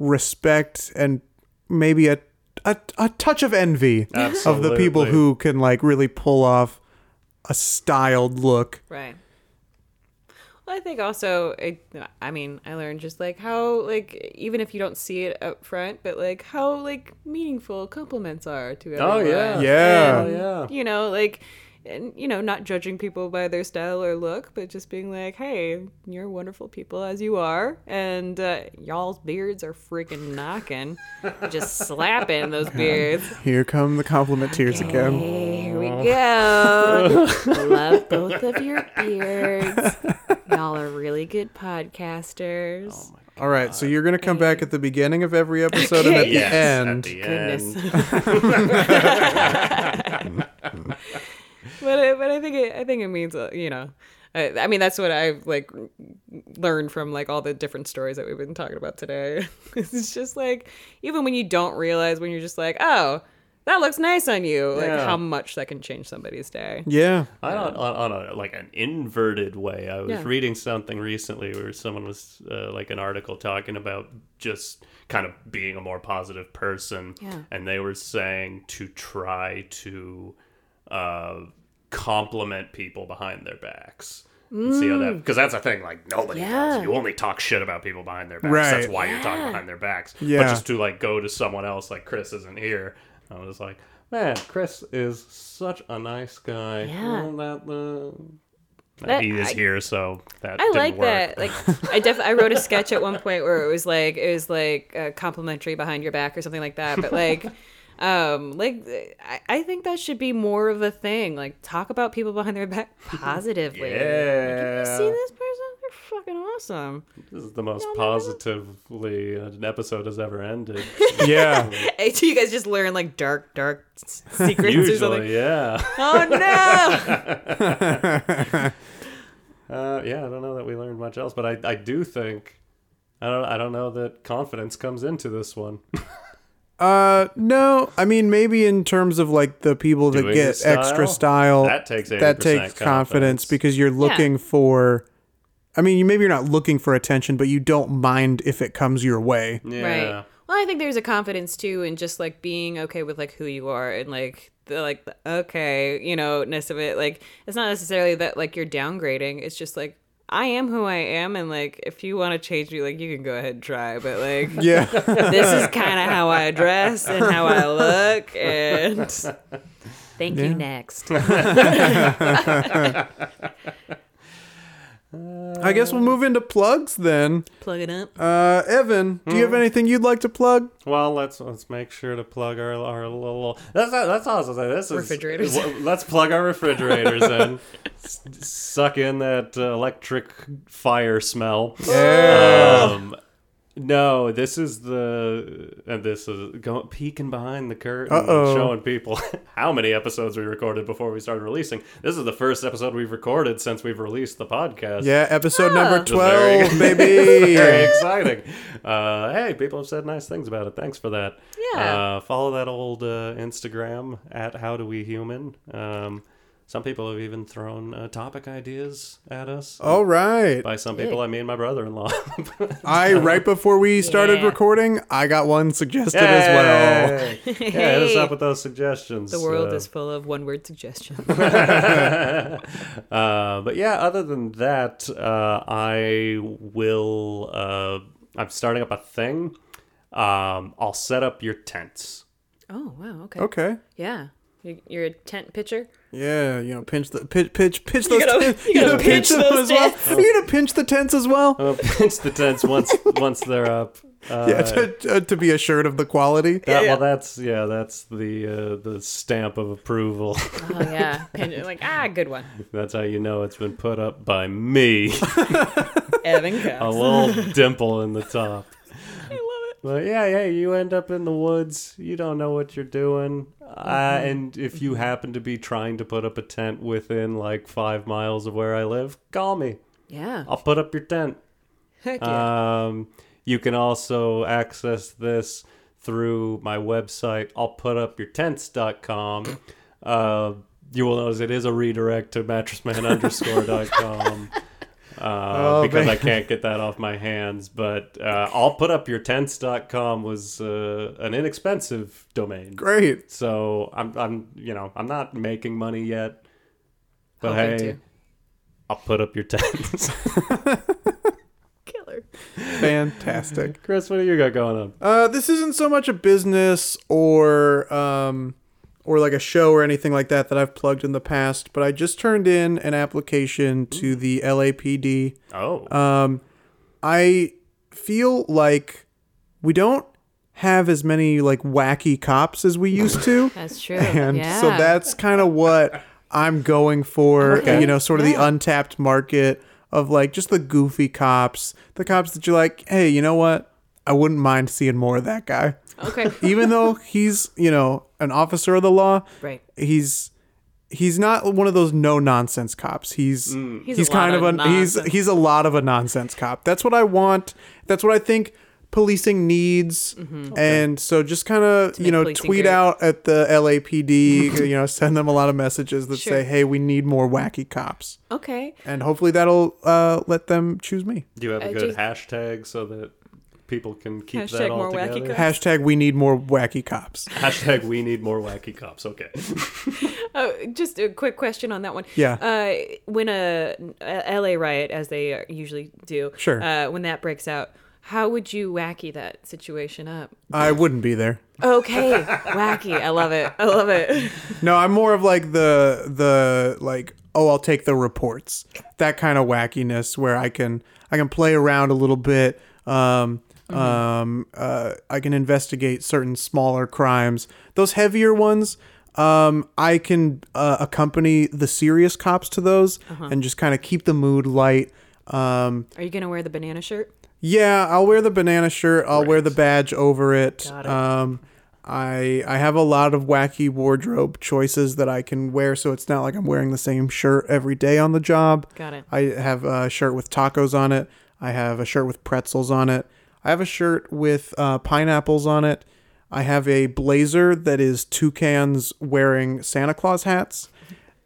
respect and maybe a, a, a touch of envy Absolutely. Of the people who can like really pull off a styled look. Right. I think also, it, I mean, I learned just like how, like, even if you don't see it up front, but like how like meaningful compliments are to everyone. Oh yeah, yeah, and, yeah. You know, like, and you know, not judging people by their style or look, but just being like, hey, you're wonderful people as you are, and uh, y'all's beards are freaking knocking, just slapping those beards. Here come the compliment tears okay, again. Here we go. Love both of your beards. Y'all are really good podcasters. Oh my God. All right, so you're going to come back at the beginning of every episode okay. and at yes, the end. At the end. But, but I think it, I think it means, you know, I, I mean, that's what I've like learned from like all the different stories that we've been talking about today. It's just like, even when you don't realize, when you're just like, oh, that looks nice on you. Like yeah. how much that can change somebody's day. Yeah. I don't, on, on a, like an inverted way. I was yeah. reading something recently where someone was uh, like an article talking about just kind of being a more positive person. Yeah. And they were saying to try to uh, compliment people behind their backs. Mm. See how that, because that's a thing like nobody yeah. does. You only talk shit about people behind their backs. Right. That's why yeah. you're talking behind their backs. Yeah. But just to like go to someone else like Chris isn't here. I was like, man, Chris is such a nice guy. Yeah. Oh, that, uh, that, he is I, here, so that I didn't like work. That. Like, I definitely I wrote a sketch at one point where it was like it was like uh, complimentary behind your back or something like that. But like, um, like I, I think that should be more of a thing. Like, talk about people behind their back positively. Yeah. Like, have you seen this person? Fucking awesome. This is the most no, positively no, no. an episode has ever ended. Yeah. Do you guys just learn like dark, dark s- secrets Usually, or something? Yeah. Oh no. uh, yeah, I don't know that we learned much else, but I, I do think I don't I don't know that confidence comes into this one. Uh, no, I mean, maybe in terms of like the people that Doing get style, extra style, that takes eighty percent that takes confidence. confidence because you're looking yeah. for I mean, you, maybe you're not looking for attention, but you don't mind if it comes your way. Yeah. Right. Well, I think there's a confidence, too, in just, like, being okay with, like, who you are and, like, the, like, the okay, you know-ness of it. Like, it's not necessarily that, like, you're downgrading. It's just, like, I am who I am, and, like, if you want to change me, like, you can go ahead and try. But, like, yeah. This is kind of how I dress and how I look, and thank yeah. you next. Uh, I guess we'll move into plugs then. Plug it up. Uh, Evan, do mm. you have anything you'd like to plug? Well, let's let's make sure to plug our our little. That's not, that's awesome. This is refrigerators. Let's plug our refrigerators in. S- suck in that uh, electric fire smell. Yeah. Um, no, this is the and this is going peeking behind the curtain, Uh-oh. and showing people how many episodes we recorded before we started releasing. This is the first episode we've recorded since we've released the podcast. Yeah, episode ah. number twelve, very, baby. Very exciting. Uh, hey, people have said nice things about it. Thanks for that. Yeah. Uh, follow that old uh, Instagram at How Do We Human. Um, Some people have even thrown uh, topic ideas at us. All right. By some people, yeah. I mean my brother-in-law. I right before we started yeah. recording, I got one suggested hey. as well. Hey. Yeah, hit us up with those suggestions. The world uh, is full of one-word suggestions. uh, but yeah, other than that, uh, I will. Uh, I'm starting up a thing. Um, I'll set up your tents. Oh wow! Okay. Okay. Yeah. You're a tent pitcher? Yeah, you know, pinch the pitch, pitch, pitch those. You gotta, tents. You gotta, you gotta pinch, pinch them as well. Oh. Are you gonna pinch the tents as well? Oh, pinch the tents once once they're up. Uh, yeah, to, to be assured of the quality. That, yeah. Well, that's yeah, that's the uh, the stamp of approval. Oh yeah, and like ah, good one. That's how you know it's been put up by me. Evan Cox. A little dimple in the top. But yeah, yeah, you end up in the woods. You don't know what you're doing. Mm-hmm. Uh, and if you happen to be trying to put up a tent within like five miles of where I live, call me. Yeah. I'll put up your tent. Heck yeah. Um, you can also access this through my website, I'll put up your tents dot com. Uh, you will notice it is a redirect to mattressman underscore dot com. Uh, oh, because man. I can't get that off my hands, but uh, I'll put up your tents dot com was uh, an inexpensive domain. Great. So I'm, I'm, you know, I'm not making money yet, but I'll hey, I'll put up your tents. Killer. Fantastic. Chris, what do you got going on? Uh, this isn't so much a business or um, or like a show or anything like that that I've plugged in the past, but I just turned in an application to the L A P D. Oh. Um, I feel like we don't have as many like wacky cops as we used to. That's true. And yeah. so that's kind of what I'm going for, okay. you know, sort of yeah. the untapped market of like just the goofy cops, the cops that you're like, hey, you know what? I wouldn't mind seeing more of that guy. Okay. Even though he's, you know, an officer of the law, right? He's he's not one of those no nonsense cops. He's mm. he's, he's kind of, of a nonsense. he's he's a lot of a nonsense cop. That's what I want. That's what I think policing needs. Mm-hmm. Okay. And so just kind of you know tweet great. out at the L A P D. You know, send them a lot of messages that sure. say, "Hey, we need more wacky cops." Okay. And hopefully that'll uh, let them choose me. Do you have a good uh, hashtag so that people can keep hashtag that all together? Hashtag we need more wacky cops. Hashtag we need more wacky cops. Okay. uh, just a quick question on that one. Yeah. Uh, when a, a L A riot, as they usually do, sure. uh, when that breaks out, how would you wacky that situation up? I wouldn't be there. Okay. Wacky. I love it. I love it. No, I'm more of like the the like, oh, I'll take the reports. That kind of wackiness where I can I can play around a little bit. Um, Um, uh, I can investigate certain smaller crimes. Those heavier ones, um, I can uh, accompany the serious cops to those uh-huh. and just kind of keep the mood light. Um, Are you going to wear the banana shirt? Yeah, I'll wear the banana shirt. I'll right. wear the badge over it. Got it. Um, I I have a lot of wacky wardrobe choices that I can wear, so it's not like I'm wearing the same shirt every day on the job. Got it. I have a shirt with tacos on it. I have a shirt with pretzels on it. I have a shirt with uh, pineapples on it. I have a blazer that is toucans wearing Santa Claus hats.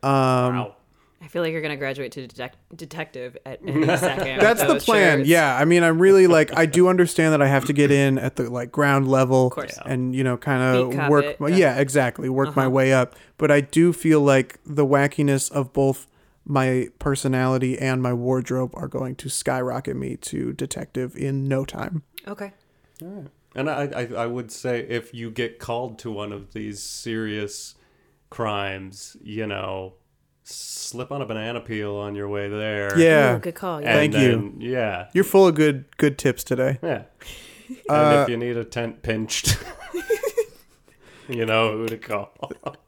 Um, wow. I feel like you're going to graduate to de- detective at any second. That's the plan. Shirts. Yeah. I mean, I'm really like, I do understand that I have to get in at the like ground level and, you know, kind of work. My, yeah. yeah, exactly. Work uh-huh. my way up. But I do feel like the wackiness of both my personality and my wardrobe are going to skyrocket me to detective in no time. Okay. All right. And I, I, I would say if you get called to one of these serious crimes, you know, slip on a banana peel on your way there. Yeah. Ooh, good call. Yeah. Thank then, you. Yeah. You're full of good good tips today. Yeah. And uh, if you need a tent pinched, you know who to call.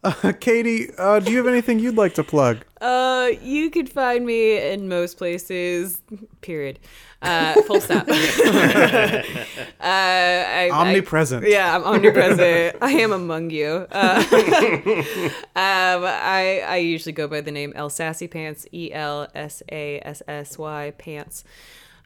uh, Katie, uh, do you have anything you'd like to plug? Uh, you could find me in most places, period. Uh, full stop. uh, I, omnipresent. I, yeah, I'm omnipresent. I am among you. Uh, um, I I usually go by the name El Sassy Pants, E L S A S S Y Pants.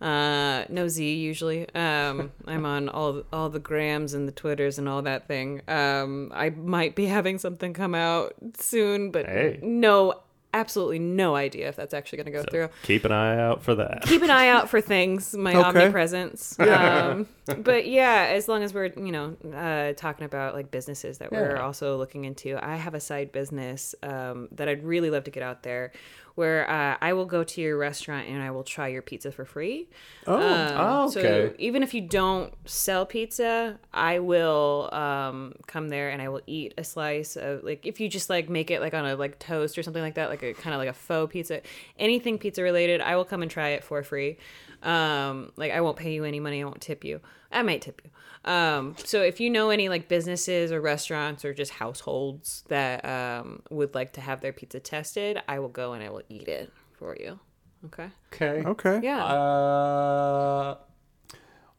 Uh, no Z usually. Um, I'm on all all the grams and the Twitters and all that thing. Um, I might be having something come out soon, but hey. no. Absolutely no idea if that's actually going to go so through. Keep an eye out for that. Keep an eye out for things, my okay. omnipresence. Um, but yeah, as long as we're, you know, uh, talking about like businesses that we're yeah. also looking into, I have a side business um, that I'd really love to get out there where uh, I will go to your restaurant and I will try your pizza for free. Oh, um, oh okay. So even if you don't sell pizza, I will um, come there and I will eat a slice of, like, if you just like make it like on a like toast or something like that, like a kind of like a faux pizza, anything pizza related, I will come and try it for free. Um, like I won't pay you any money. I won't tip you. I might tip you. Um, so if you know any like businesses or restaurants or just households that um, would like to have their pizza tested, I will go and I will eat it for you. Okay. Okay. Okay. Yeah. Uh,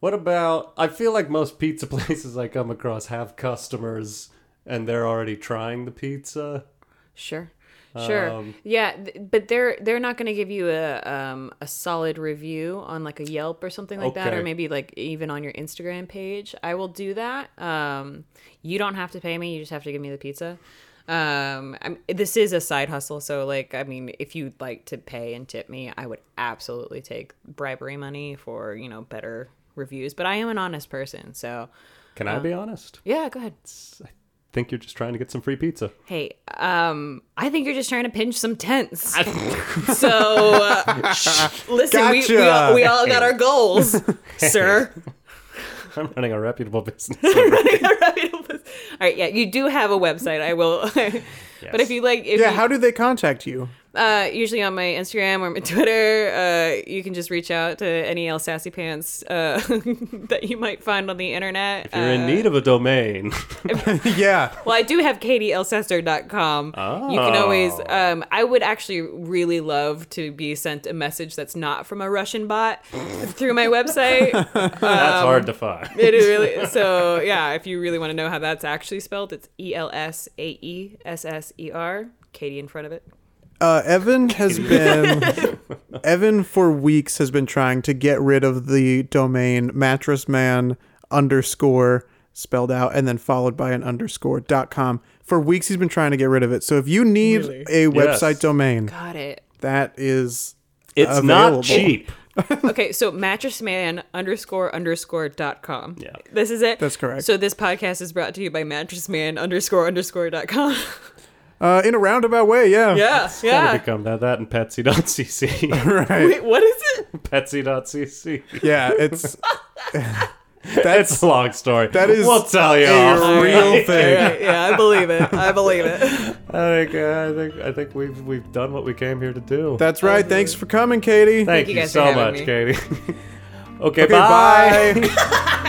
what about, I feel like most pizza places I come across have customers and they're already trying the pizza. Sure. Sure. Um, yeah, th- but they're they're not going to give you a um, a solid review on like a Yelp or something like okay. that, or maybe like even on your Instagram page. I will do that. Um, you don't have to pay me. You just have to give me the pizza. Um, I'm, this is a side hustle, so like I mean, if you'd like to pay and tip me, I would absolutely take bribery money for, you know, better reviews. But I am an honest person, so can I um, be honest? Yeah, go ahead. Think you're just trying to get some free pizza. Hey, um, I think you're just trying to pinch some tents. so, uh, shh, listen, gotcha. we, we, all, we all got our goals, sir. I'm running a reputable business. I'm running a reputable business. All right, yeah, you do have a website. I will. yes. But if you like... If yeah, you, how do they contact you? Uh, usually on my Instagram or my Twitter. Uh, you can just reach out to any El Sassy Pants uh, that you might find on the internet. If you're uh, in need of a domain. if, yeah. Well, I do have katie elsesser dot com. Oh. You can always... Um, I would actually really love to be sent a message that's not from a Russian bot through my website. um, that's hard to find. It really... So, yeah, if you really want to know how that's actually spelled, it's E L S A E S S E R. Katie in front of it. Uh, Evan has been Evan for weeks has been trying to get rid of the domain mattressman underscore spelled out and then followed by an underscore dot com. For weeks he's been trying to get rid of it. So if you need really? a website yes. domain, got it. That is it's available. Not cheap. Okay, so mattressman underscore underscore dot com. Yeah, this is it. That's correct. So this podcast is brought to you by mattressman underscore underscore dot com. Uh, in a roundabout way, yeah. Yeah, it's yeah. It's become that, that and petsy dot c c. Right. Wait, what is it? petsy dot c c. Yeah, it's... That's it's a long story. That is we'll tell you a all. real thing. Right, yeah, I believe it. I believe it. I think uh, I think I think we've we've done what we came here to do. That's right. Thanks for coming, Katie. Thank, Thank you, you guys so much, me. Katie. okay, okay, bye. bye.